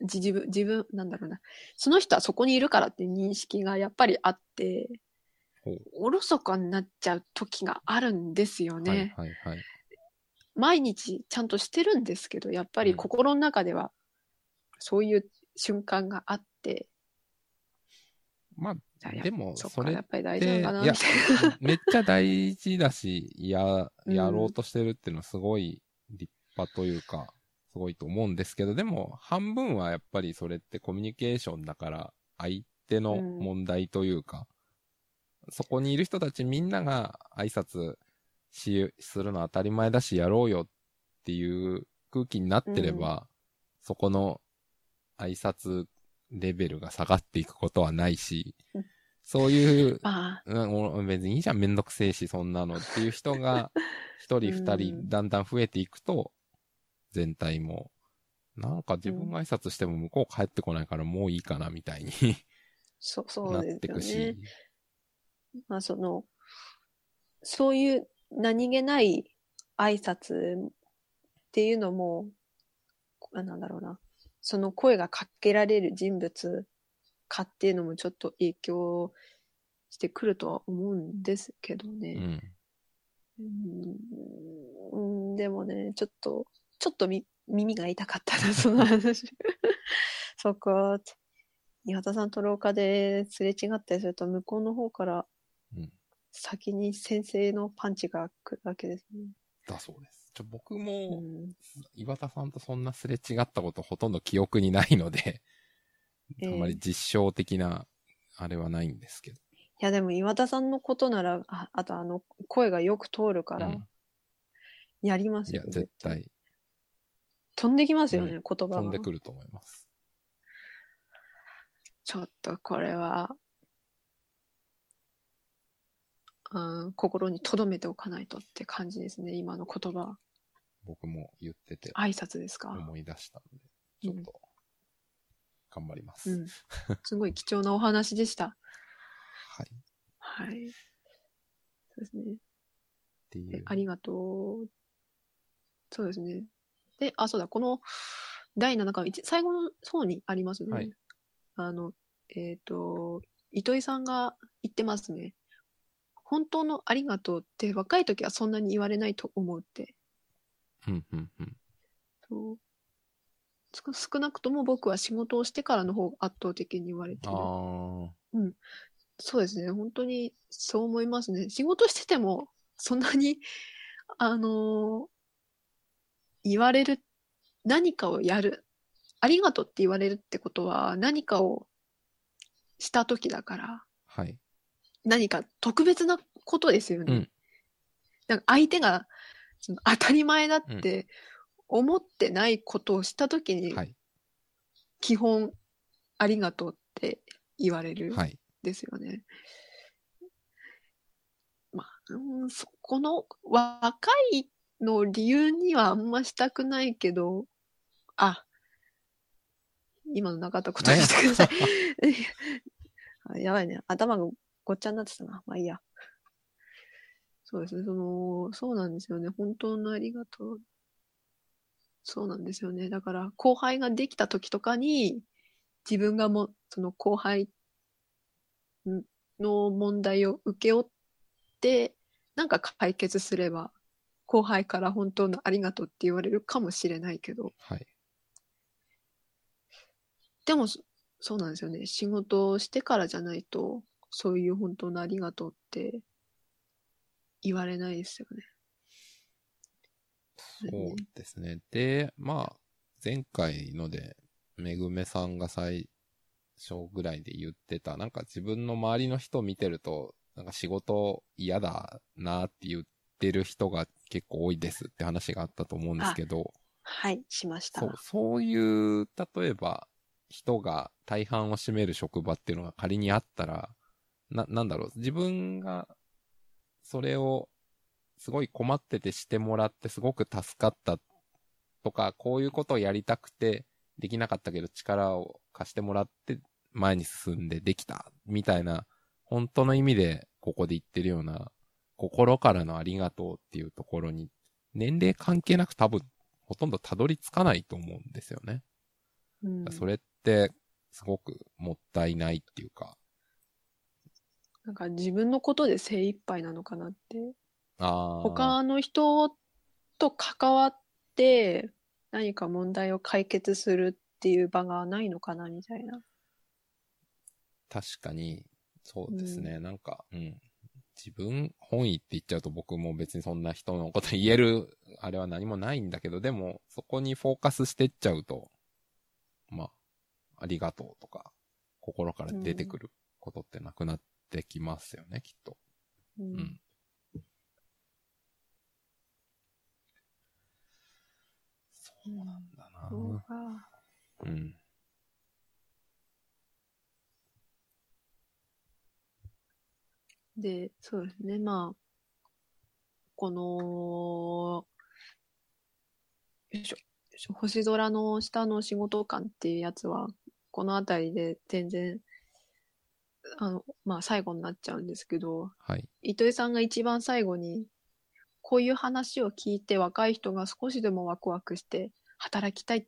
自分なんだろうな、その人はそこにいるからっていう認識がやっぱりあって、おろそかになっちゃう時があるんですよね、はいはいはい、毎日ちゃんとしてるんですけど、やっぱり心の中ではそういう瞬間があって、うん、まあでもそれってめっちゃ大事だし、やろうとしてるっていうのはすごい立派というかすごいと思うんですけど、でも半分はやっぱりそれってコミュニケーションだから、相手の問題というか、うん、そこにいる人たちみんなが挨拶するの当たり前だしやろうよっていう空気になってれば、うん、そこの挨拶レベルが下がっていくことはないし、そういう、別にいいじゃん、めんどくせえしそんなのっていう人が一人二人だんだん増えていくと、全体もなんか自分が挨拶しても向こう帰ってこないからもういいかなみたいになってくし、そうそうですよね。まあ、そういう何気ない挨拶っていうのも、なんだろうな、その声がかけられる人物かっていうのもちょっと影響してくるとは思うんですけどね、うん、でもね、ちょっと耳が痛かったな、その話そこ岩田さんと廊下ですれ違ったりすると、向こうの方から先に先生のパンチが来るわけですね、うん、だそうです。僕も岩田さんとそんなすれ違ったことほとんど記憶にないので、あんまり実証的なあれはないんですけど、いやでも岩田さんのことなら、あと声がよく通るからやりますよ、うん、いや絶対飛んできますよね、うん、言葉が飛んでくると思います。ちょっとこれは、心に留めておかないとって感じですね、今の言葉。僕も言ってて挨拶ですか、思い出したのでちょっと頑張ります、うんうん、すごい貴重なお話でしたはいはい、そうですね、っていう、ありがとう。そうですね。で、あ、そうだ、この第7回最後の方にありますね、はい、糸井さんが言ってますね。本当のありがとうって若い時はそんなに言われないと思うって。うんうんうん。そう。少なくとも僕は仕事をしてからの方が圧倒的に言われてる。ああ。うん。そうですね。本当にそう思いますね。仕事しててもそんなに言われる、何かをやる。ありがとうって言われるってことは何かをした時だから、はい、何か特別なことですよね、うん、なんか相手がその当たり前だって思ってないことをした時に、うん、基本ありがとうって言われるんですよね、はい、まあ、うん、そこの若いの理由にはあんましたくないけど、あ、今のなかったことにしてくださいやばいね、頭がごっちゃになってたな。まあいいや。そうですね、そうなんですよね、本当のありがとう。そうなんですよね、だから後輩ができた時とかに、自分がもその後輩の問題を受け負ってなんか解決すれば、後輩から本当のありがとうって言われるかもしれないけど、はい、でもそうなんですよね、仕事をしてからじゃないとそういう本当のありがとうって言われないですよね。そうですね、でまあ前回のでめぐめさんが最初ぐらいで言ってた、なんか自分の周りの人を見てると、なんか仕事嫌だなって言ってる人が結構多いですって話があったと思うんですけど、はい、しました。そういう、例えば、人が大半を占める職場っていうのが仮にあったら、なんだろう、自分が、それを、すごい困っててしてもらってすごく助かったとか、こういうことをやりたくて、できなかったけど力を貸してもらって、前に進んでできた、みたいな、本当の意味で、ここで言ってるような、心からのありがとうっていうところに、年齢関係なく多分、ほとんどたどり着かないと思うんですよね。うん、それってすごくもったいないっていうか、なんか自分のことで精一杯なのかなって。他の人と関わって何か問題を解決するっていう場がないのかなみたいな。確かにそうですね。なんか、うん、自分本位って言っちゃうと僕も別にそんな人のこと言えるあれは何もないんだけど、でもそこにフォーカスしてっちゃうと、まあありがとうとか心から出てくることってなくなってきますよね、きっと。うん。そうなんだな。うん。で、そうですね。まあこの星空の下の仕事観っていうやつはこのあたりで全然まあ最後になっちゃうんですけど、はい、糸井さんが一番最後にこういう話を聞いて若い人が少しでもワクワクして働きたい、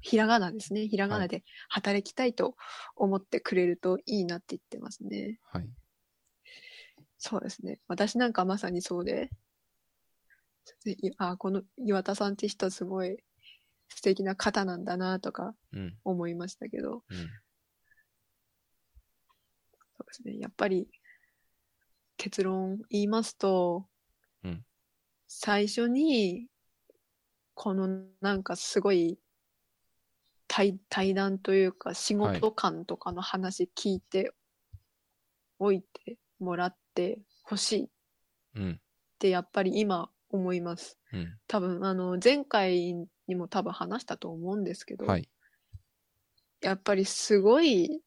ひらがなですね、ひらがなで働きたいと思ってくれるといいなって言ってますね。はい、そうですね。私なんかまさにそうで、この岩田さんって人すごい素敵な方なんだなとか思いましたけど、うんうん、そうですね。やっぱり結論言いますと、うん、最初にこのなんかすごい対談というか仕事感とかの話聞いておいてもらってほしいってやっぱり今思います。うん、多分前回にも多分話したと思うんですけど、はい、やっぱりすごい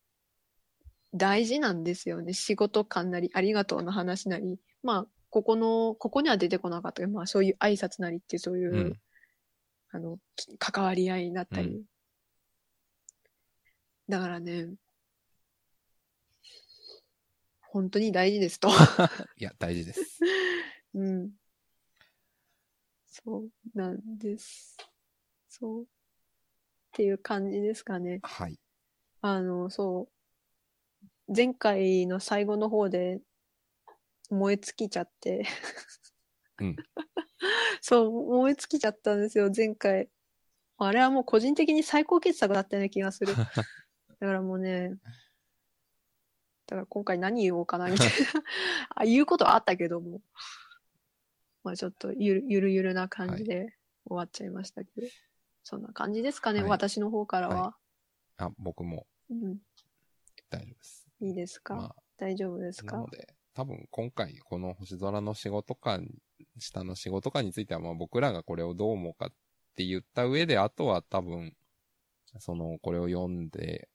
大事なんですよね。仕事感なりありがとうの話なり、まあここには出てこなかったけど、まあそういう挨拶なりってそういう、うん、関わり合いになったり、うん、だからね本当に大事ですといや大事ですうん。そうなんです。そう。っていう感じですかね。はい。そう。前回の最後の方で燃え尽きちゃって。うん。そう、燃え尽きちゃったんですよ、前回。あれはもう個人的に最高傑作だったような気がする。だからもうね、だから今回何言おうかな、みたいなあ。言うことはあったけども。まあ、ちょっとゆるな感じで終わっちゃいましたけど、はい、そんな感じですかね、はい、私の方からは、はい、僕も、うん、大丈夫です。いいですか、まあ、大丈夫ですか。なので多分今回この星空の仕事感下の仕事感については、まあ僕らがこれをどう思うかって言った上で、あとは多分これを読んで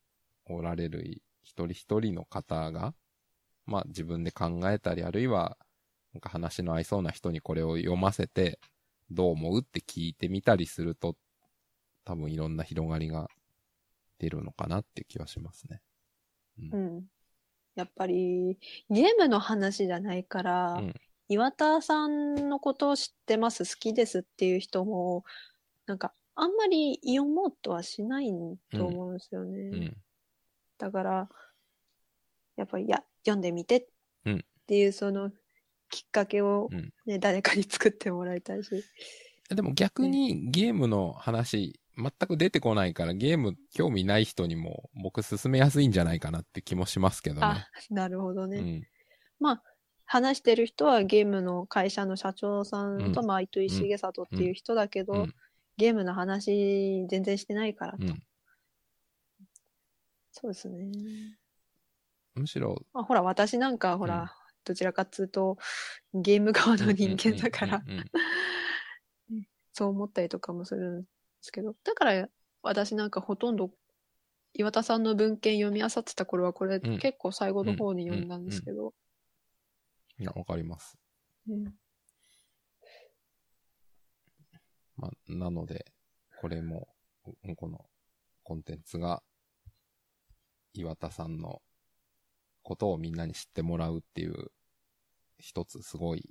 おられる一人一人の方が、まあ自分で考えたり、あるいはなんか話の合いそうな人にこれを読ませてどう思うって聞いてみたりすると、多分いろんな広がりが出るのかなって気はしますね。うん。うん、やっぱりゲームの話じゃないから、うん、岩田さんのことを知ってます、好きですっていう人もなんかあんまり読もうとはしないと思うんですよね。うんうん、だからやっぱり読んでみてっていう、そのきっかけを、ね、うん、誰かに作ってもらいたいし。でも逆にゲームの話、全く出てこないから、ゲーム興味ない人にも僕進めやすいんじゃないかなって気もしますけどね。あ、なるほどね。うん、まあ、話してる人はゲームの会社の社長さんと、うん、まあ、糸井重里っていう人だけど、うん、ゲームの話全然してないからと。うん、そうですね。むしろ。まあ、ほら、私なんか、ほら、うん、どちらかっつうとゲーム側の人間だからそう思ったりとかもするですけど、だから私なんかほとんど岩田さんの文献読み漁ってた頃はこれ結構最後の方に読んだんですけど、いやわかります、まあ、なのでこれもこのコンテンツが岩田さんのことをみんなに知ってもらうっていう一つすごい、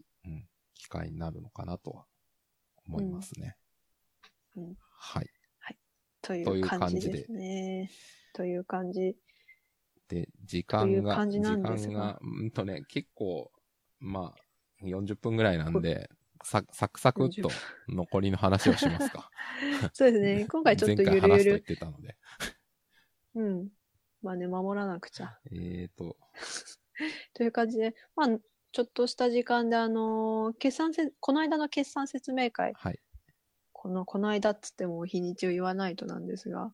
機会になるのかなとは思いますね、はい、はい、という感じですね。という感じで時間が結構まあ40分ぐらいなんでサクサクっと残りの話をしますか。そうですね、今回ちょっと前回話すと言ってたのでまあね、守らなくちゃという感じで、まあちょっとした時間でこの間の決算説明会、この間っつっても日にちを言わないとなんですが、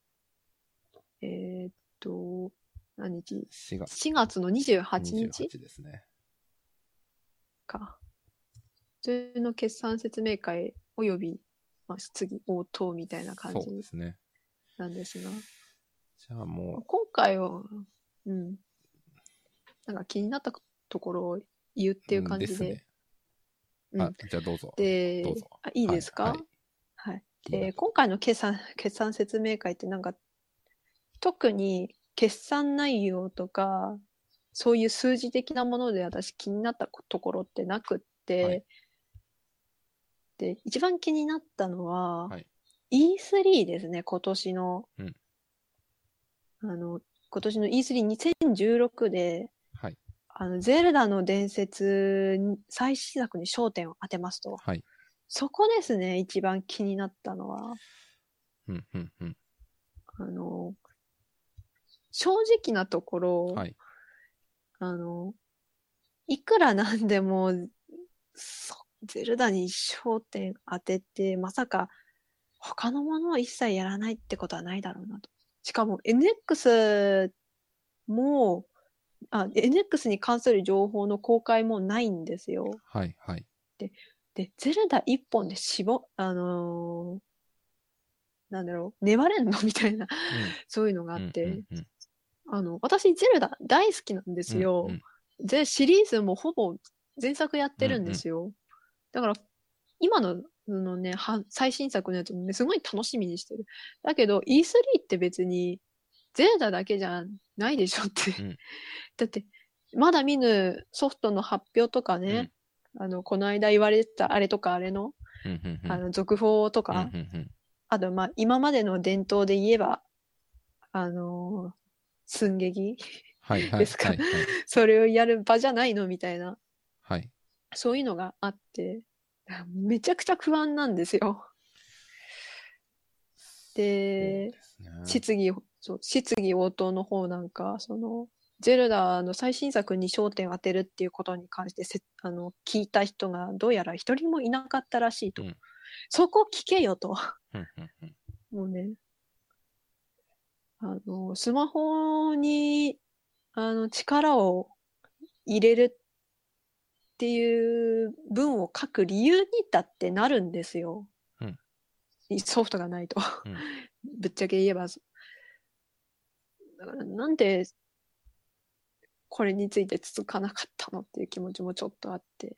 何日 ?4月の28日ですね。というの決算説明会および、まあ、質疑応答みたいな感じなんですが、じゃあもう今回はなんか気になったところを言うっていう感じで。じゃあどうぞ。いいですか。今回の決算説明会ってなんか特に決算内容とかそういう数字的なもので私気になったところってなくって、で一番気になったのは、E3 ですね、今年の、今年の E32016 で。ゼルダの伝説最新作に焦点を当てますと、そこですね、一番気になったのは、正直なところ、いくらなんでもゼルダに焦点当ててまさか他のものを一切やらないってことはないだろうなと。しかも NX もNX に関する情報の公開もないんですよ。で、ゼルダ1本で粘れんのみたいな、そういうのがあって、私、ゼルダ大好きなんですよ。シリーズもほぼ前作やってるんですよ。だから、今のね、最新作のやつも、ね、すごい楽しみにしてる。だけど、E3 って別に、ゼルダだけじゃないでしょって、だってまだ見ぬソフトの発表とかね、この間言われてたあれとかあれの、続報とか、あとまあ今までの伝統で言えば寸劇ですか、それをやる場じゃないのみたいな、そういうのがあってめちゃくちゃ不安なんですよ。で、質疑応答の方なんか、ゼルダの最新作に焦点を当てるっていうことに関して聞いた人がどうやら一人もいなかったらしいと。そこ聞けよと。もうね、スマホに、力を入れるっていう文を書く理由にだってなるんですよ。ソフトがないと。ぶっちゃけ言えば。だからなんでこれについて続かなかったのっていう気持ちもちょっとあって、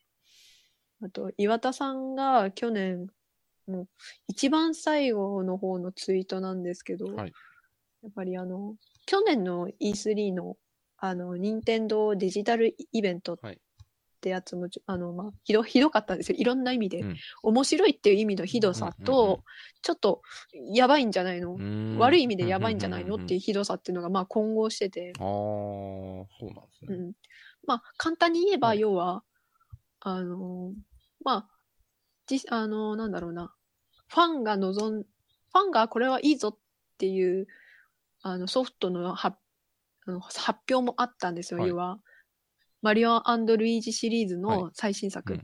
あと岩田さんが去年もう一番最後の方のツイートなんですけど、やっぱり去年の E3 の任天堂デジタルイベントってやつもまあ、ひどかったんですよ、いろんな意味で、面白いっていう意味のひどさと、ちょっとやばいんじゃないの、悪い意味でやばいんじゃないのっていうひどさっていうのがまあ混合してて、そうなんですね。まあ簡単に言えば、要はまあなんだろうな、ファンがこれはいいぞっていうソフトの発表もあったんですよ、要は。マリオ&ルイージシリーズの最新作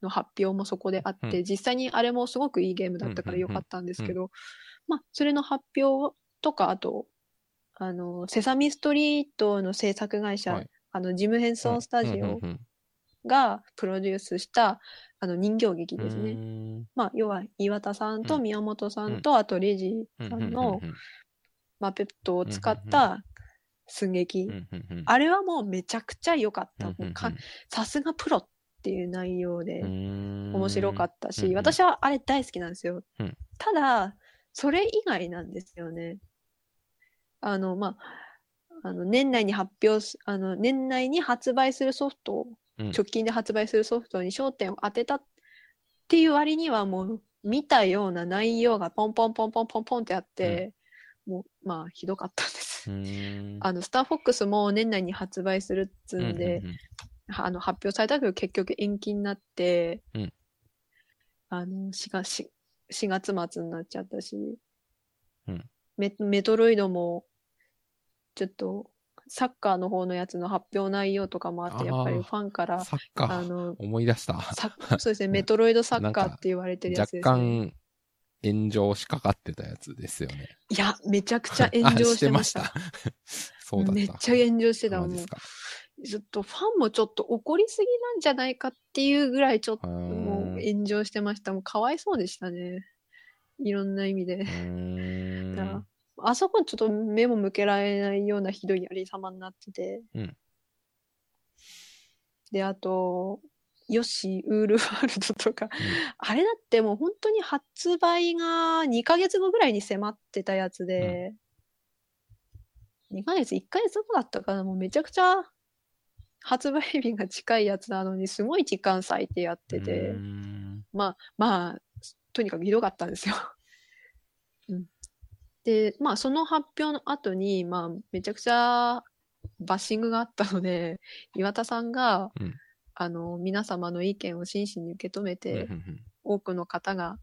の発表もそこであって、実際にあれもすごくいいゲームだったから良かったんですけど、まあそれの発表とか、あとセサミストリートの制作会社、ジム・ヘンソン・スタジオがプロデュースした人形劇ですね。まあ、要は岩田さんと宮本さんと、あとレジさんのマペットを使った寸劇、あれはもうめちゃくちゃ良かった。さすがプロっていう内容で面白かったし、私はあれ大好きなんですよ。ただそれ以外なんですよね。まあ、年内に発売するソフトを、直近で発売するソフトに焦点を当てたっていう割にはもう見たような内容がポンポンポンポンポンポンってあって、もうまあひどかったんです。スターフォックスも年内に発売するっつんで、発表されたけど結局延期になって、4月末になっちゃったし、メトロイドもちょっとサッカーの方のやつの発表内容とかもあって、やっぱりファンからサッカー思い出した。そうですね、メトロイドサッカーって言われてるやつですね。若干炎上しかかってたやつですよね。いや、めちゃくちゃ炎上してました。そうだった。めっちゃ炎上してたもん。ちょっとファンもちょっと怒りすぎなんじゃないかっていうぐらいちょっともう炎上してました。もうかわいそうでしたね。いろんな意味で。あそこにちょっと目も向けられないようなひどいやり様になってて、で、あとヨッシーウールワールドとか、あれだってもう本当に発売が2ヶ月後ぐらいに迫ってたやつで、2ヶ月1ヶ月後だったから、もうめちゃくちゃ発売日が近いやつなのにすごい時間割いてやってて、まあとにかくひどかったんですよ。で、まあ、その発表の後に、まあ、めちゃくちゃバッシングがあったので、岩田さんが、皆様の意見を真摯に受け止めて、多くの方が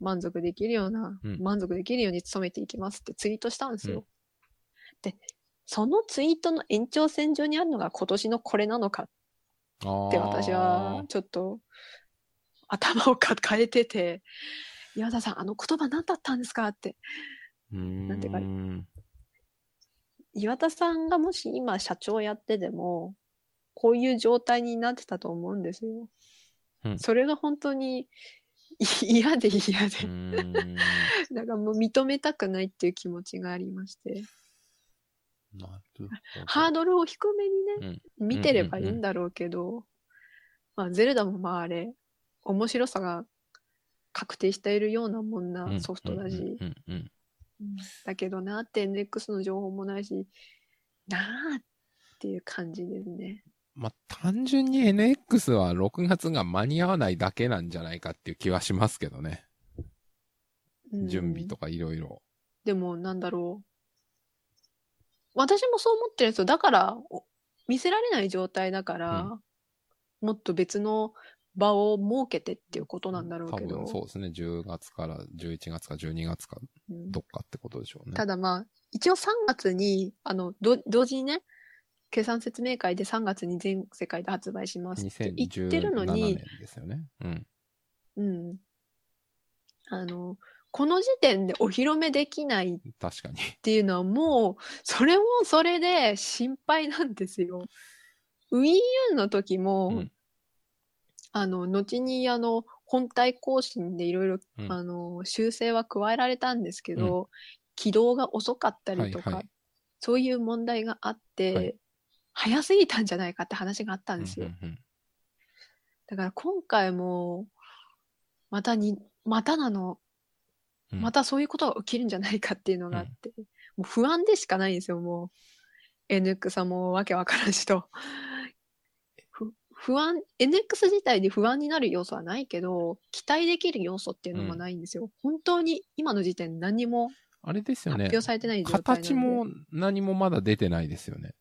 満足できるように努めていきますってツイートしたんですよ。で、そのツイートの延長線上にあるのが今年のこれなのかって、私はちょっと頭を抱えてて、岩田さん、あの言葉何だったんですかって。なんていうか、岩田さんがもし今社長やっててもこういう状態になってたと思うんですよ、それが本当に嫌で嫌でだからもう認めたくないっていう気持ちがありまして、なるほど、ハードルを低めにね、見てればいいんだろうけど、まあ、ゼルダもまああれ面白さが確定しているようなもんなソフトだし、だけどなって NX の情報もないしなーっていう感じですね。まあ、単純に NX は6月が間に合わないだけなんじゃないかっていう気はしますけどね、準備とかいろいろ。でもなんだろう、私もそう思ってるんですよ。だから見せられない状態だから、もっと別の場を設けてっていうことなんだろうけど、多分そうですね、10月から11月か12月かどっかってことでしょうね。ただまあ一応3月に同時にね、決算説明会で3月に全世界で発売しますって言ってるのに、2017年ですよね。この時点でお披露目できないっていうのはもうそれもそれで心配なんですよ。Wii U の時も、後に本体更新でいろいろ修正は加えられたんですけど、起動が遅かったりとか、そういう問題があって、早すぎたんじゃないかって話があったんですよ。だから今回もまたそういうことが起きるんじゃないかっていうのがあって、もう不安でしかないんですよ。もう NX さんもわけわからんしと。NX 自体で不安になる要素はないけど、期待できる要素っていうのもないんですよ。本当に今の時点何も発表されてない状態なんで、あれですよね、形も何もまだ出てないですよね。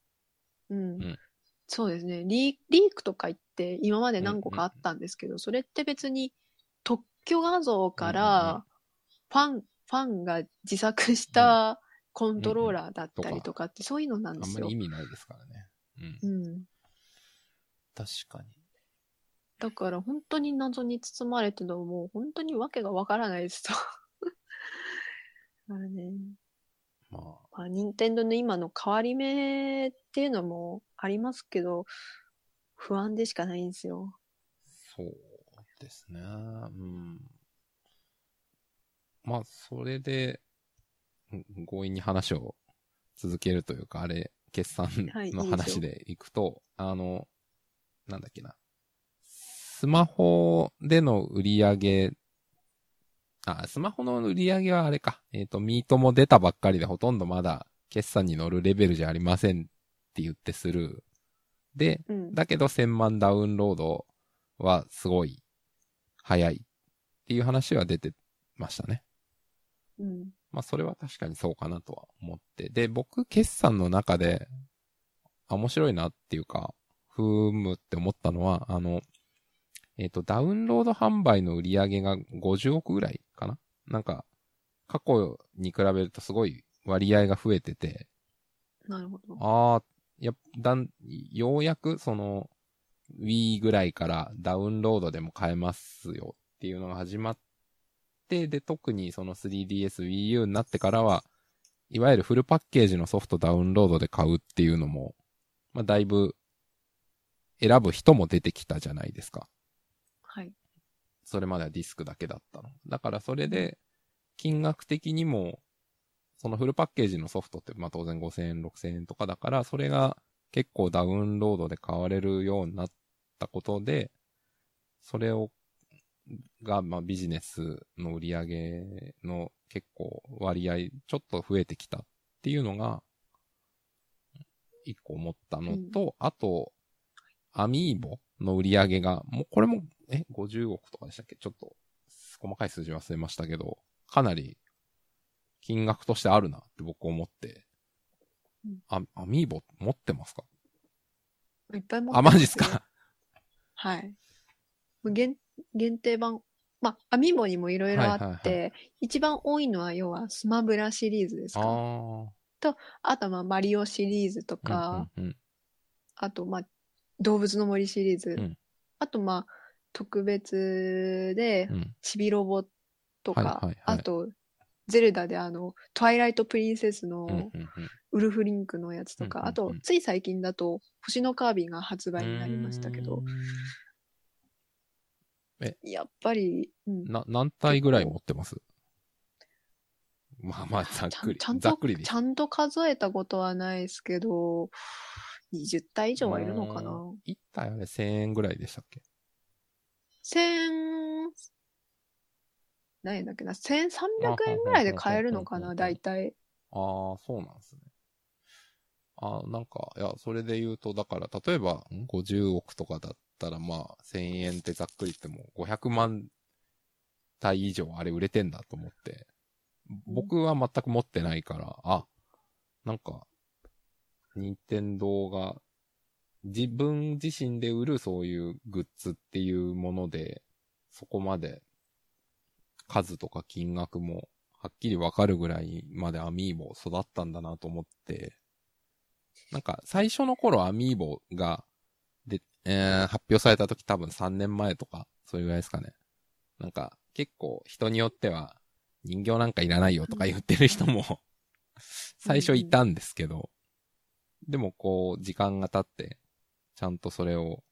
そうですね、リークとか言って今まで何個かあったんですけど、それって別に特許画像からファンが自作したコントローラーだったりとかって、そういうのなんですよ。あんまり意味ないですからね。確かに。だから本当に謎に包まれてるのもう本当にわけがわからないですとだからね、まあ任天堂の今の変わり目っていうのもありますけど、不安でしかないんですよ。そうですね。うん。まあ、それで、強引に話を続けるというか、あれ、決算の話でいくと、はい、いいなんだっけな。スマホでの売り上げ、スマホの売り上げはあれか。ミートも出たばっかりでほとんどまだ決算に乗るレベルじゃありませんって言ってスルー。で、うん、だけど1000万ダウンロードはすごい早いっていう話は出てましたね。うん。まあそれは確かにそうかなとは思って。で、僕決算の中で面白いなっていうか、ふーむって思ったのは、ダウンロード販売の売り上げが50億ぐらいかな？なんか、過去に比べるとすごい割合が増えてて。なるほど。ようやくその、Wii ぐらいからダウンロードでも買えますよっていうのが始まって、で、特にその 3DS、Wii U になってからは、いわゆるフルパッケージのソフトダウンロードで買うっていうのも、まあ、だいぶ、選ぶ人も出てきたじゃないですか。はい。それまではディスクだけだったの。だからそれで、金額的にも、そのフルパッケージのソフトって、まあ当然5000円、6000円とかだから、それが結構ダウンロードで買われるようになったことで、それを、まあビジネスの売り上げの結構割合、ちょっと増えてきたっていうのが、一個思ったのと、うん、あと、アミーボの売り上げが、もうこれも、50億とかでしたっけ？ちょっと、細かい数字忘れましたけど、かなり、金額としてあるなって僕思って、アミーボ持ってますか？いっぱい持ってます。あ、マジっすか？はい。限定版。まあ、アミーボにもいろいろあって、はいはいはい、一番多いのは要はスマブラシリーズですか？と、あとまあマリオシリーズとか、うんうんうん、あとまあ、動物の森シリーズ、うん、あとまあ特別でチビロボとか、うんはいはいはい、あとゼルダでトワイライトプリンセスのウルフリンクのやつとか、うんうんうん、あとつい最近だと星のカービィが発売になりましたけど、やっぱり、うん、何体ぐらい持ってます？まあまあざっくりざっくりです。ちゃんと数えたことはないですけど。20体以上はいるのかな？1体あれ1000円ぐらいでしたっけ？何円だっけな？1300円ぐらいで買えるのかな？大体。そうなんですね。なんか、いや、それで言うと、だから、例えば、50億とかだったら、まあ、1000円ってざっくり言っても、500万体以上あれ売れてんだと思って、僕は全く持ってないから、なんか、任天堂が自分自身で売るそういうグッズっていうものでそこまで数とか金額もはっきりわかるぐらいまでアミーボ育ったんだなと思って、なんか最初の頃アミーボが発表された時多分3年前とかそういうぐらいですかね。なんか結構人によっては人形なんかいらないよとか言ってる人も最初いたんですけど、でもこう時間が経ってちゃんとそれを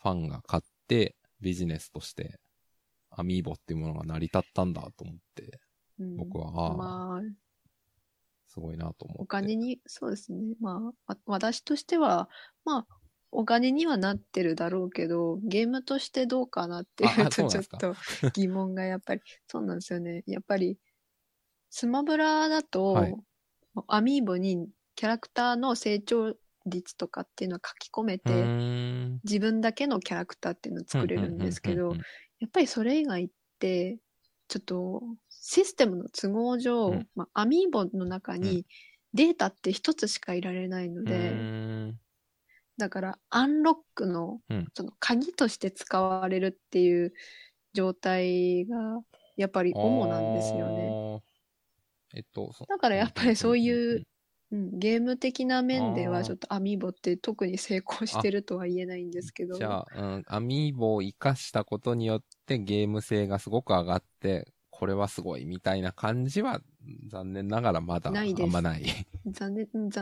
ファンが買ってビジネスとしてアミーボっていうものが成り立ったんだと思って、うん、僕はすごいなと思って、お金にそうですね、まあ私としてはまあお金にはなってるだろうけどゲームとしてどうかなっていうとちょっと疑問がやっぱりそうなんですよね。やっぱりスマブラだと、はい、アミーボにキャラクターの成長率とかっていうのを書き込めて自分だけのキャラクターっていうのを作れるんですけど、やっぱりそれ以外ってちょっとシステムの都合上、アミーボの中にデータって一つしかいられないので、だからアンロックのその鍵として使われるっていう状態がやっぱり主なんですよね。だからやっぱりそういうゲーム的な面ではちょっとアミーボって特に成功してるとは言えないんですけど。じゃあ、アミーボを生かしたことによってゲーム性がすごく上がって、これはすごいみたいな感じは残念ながらまだあんまない。残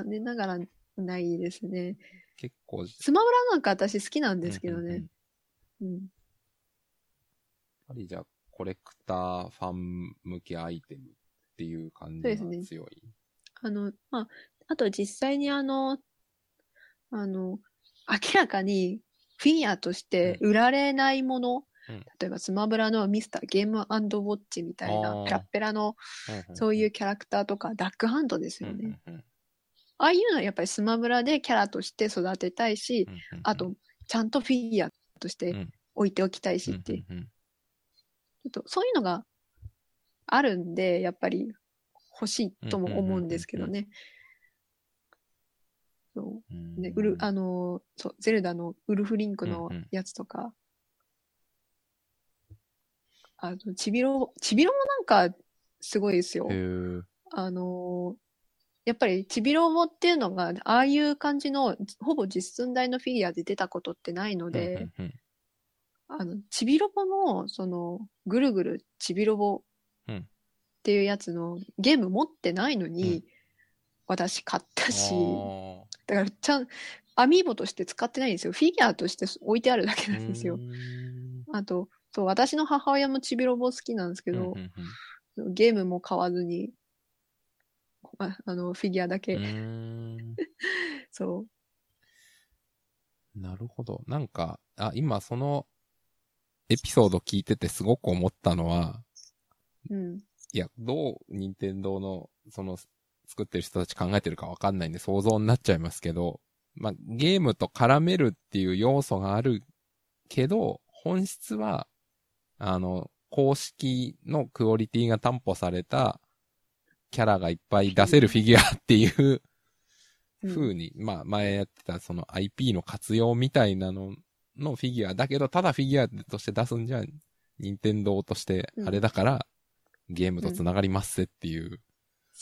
念ながらないですね。結構スマブラなんか私好きなんですけどね、うんうんうん、やっぱりじゃあコレクターファン向けアイテムっていう感じが強い。そうですね、まあ、あと実際に明らかにフィギュアとして売られないもの、うん、例えばスマブラのミスターゲーム&ウォッチみたいなペラッペラのそういうキャラクターとか、うん、ダックハンドですよね、うん、ああいうのはやっぱりスマブラでキャラとして育てたいし、うん、あとちゃんとフィギュアとして置いておきたいしって、うん、ちょっとそういうのがあるんでやっぱり欲しいとも思うんですけどね。そうね、そうゼルダのウルフリンクのやつとか、うんうん、ちびろもなんかすごいですよ。やっぱりちびろもっていうのがああいう感じのほぼ実寸大のフィギュアで出たことってないので、うんうんうん、ちびろものそのぐるぐるちびろもっていうやつのゲーム持ってないのに、うん、私買ったし、だからアミーボとして使ってないんですよ。フィギュアとして置いてあるだけなんですよ。あとそう、私の母親もちびろぼ好きなんですけど、うんうんうん、ゲームも買わずにフィギュアだけそう。なるほど。なんか今そのエピソード聞いててすごく思ったのは、うん、いやどう任天堂のその作ってる人たち考えてるかわかんないんで想像になっちゃいますけど、まあ、ゲームと絡めるっていう要素があるけど、本質は、公式のクオリティが担保されたキャラがいっぱい出せるフィギュアっていう風に、うん、まあ、前やってたその IP の活用みたいなののフィギュアだけど、ただフィギュアとして出すんじゃ、任天堂としてあれだから、ゲームと繋がりますっていう。うん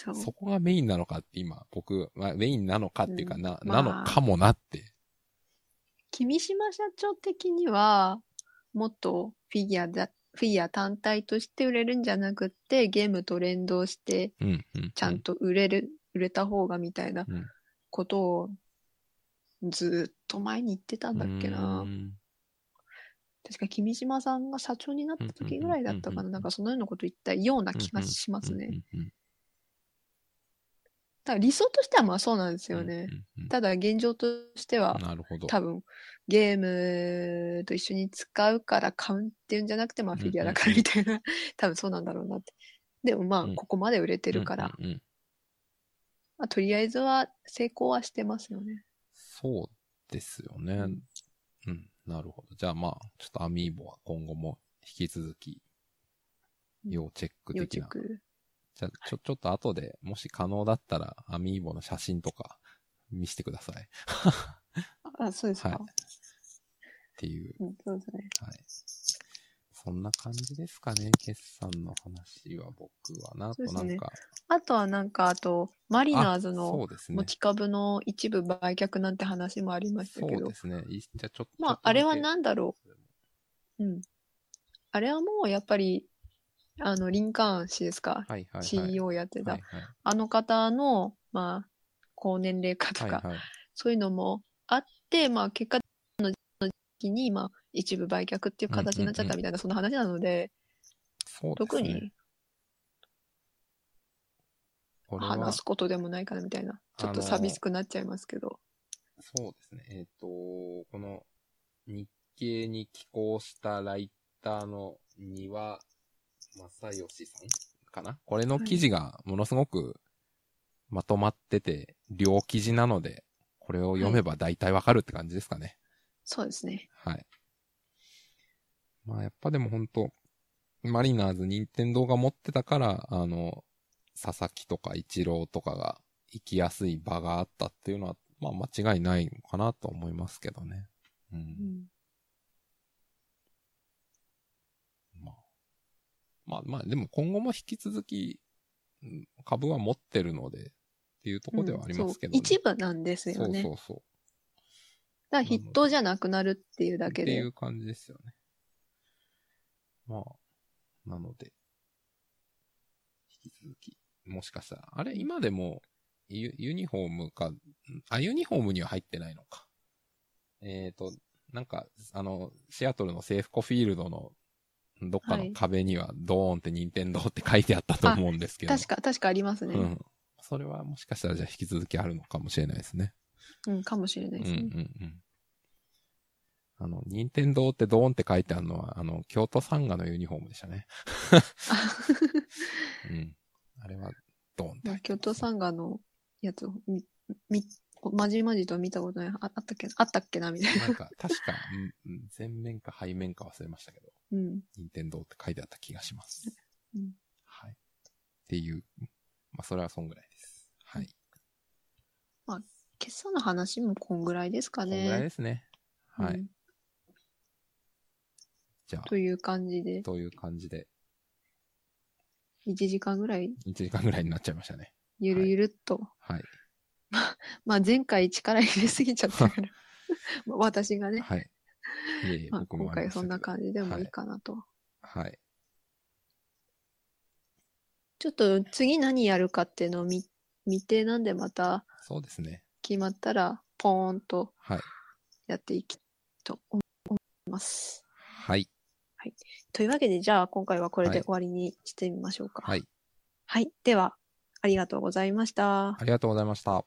うん、そこがメインなのかって今僕、まあ、メインなのかっていうかな、うんまあ、なのかもなって君島社長的にはもっとフィギュア単体として売れるんじゃなくってゲームと連動してちゃんと売れた方がみたいなことをずっと前に言ってたんだっけな、うん、確か君島さんが社長になった時ぐらいだったかな、うんうんうんうん、なんかそのようなこと言ったような気がしますね、うんうんうんうん、理想としてはまあそうなんですよね、うんうん、ただ現状としては多分ゲームと一緒に使うから買うっていうんじゃなくてまあフィギュアだからみたいな、うんうん、多分そうなんだろうなって。でもまあここまで売れてるから、うんうんうんまあ、とりあえずは成功はしてますよね。そうですよね、うんうん、なるほど。じゃあまあちょっとアミーボは今後も引き続き要チェック的な、じゃあちょっと後で、もし可能だったら、アミーボの写真とか見せてください。あ、そうですか。はい、っていう。うん、そうですね。はい。そんな感じですかね、決算の話は僕はな。そうですね、なんかあとはなんか、あと、マリナーズの持ち株の一部売却なんて話もありましたけど。そうですね。じゃあちょっと。まあ、あれはなんだろう。うん。あれはもうやっぱり、リンカーン氏ですか、はいはいはい、CEO やってた、はいはい、あの方の、まあ、高年齢化とか、はいはい、そういうのもあって、まあ、結果の時に、まあ、一部売却っていう形になっちゃったみたいな、うんうんうん、その話なので、そうですね、特に話すことでもないかなみたいな、ちょっと寂しくなっちゃいますけど。そうですね、この日経に寄稿したライターの庭正義さんかな、これの記事がものすごくまとまってて、両記事なのでこれを読めば大体わかるって感じですかね、はい、そうですね、はい。まあやっぱでもほんとマリナーズ任天堂が持ってたから、佐々木とかイチローとかが行きやすい場があったっていうのはまあ間違いないのかなと思いますけどね、うん、うん、まあでも今後も引き続き株は持ってるのでっていうところではありますけどね、うん、一部なんですよね。そうそうそう。だから筆頭じゃなくなるっていうだけで。っていう感じですよね。まあ、なので、引き続き、もしかしたら、あれ今でもユニフォームか、ユニフォームには入ってないのか。なんか、シアトルのセーフコフィールドの、どっかの壁には、ドーンって任天堂って書いてあったと思うんですけど。確かありますね。うん。それはもしかしたらじゃあ引き続きあるのかもしれないですね。うん、かもしれないですね。うんうんうん。任天堂ってドーンって書いてあるのは、京都サンガのユニフォームでしたね。うん。あれは、ドーンって書いてある。京都サンガのやつを、まじまじとは見たことない。あったっけなみたいな。なんか、確か、前面か背面か忘れましたけど。うん。任天堂って書いてあった気がします。うん。はい。っていう。まあ、それはそんぐらいです。はい。うん、まあ、今朝の話もこんぐらいですかね。こんぐらいですね。はい。うん、じゃあ。という感じで。1時間ぐらいになっちゃいましたね。ゆるゆるっと。はい。まあ前回力入れすぎちゃったから私がね、はい、まあ、僕も今回そんな感じでもいいかなと、はい、はい、ちょっと次何やるかっていうのを未定なんで、またそうですね、決まったらポーンとやっていきと思います、はい、はい、というわけで、じゃあ今回はこれで終わりにしてみましょうか。はい、はい、ではありがとうございました。ありがとうございました。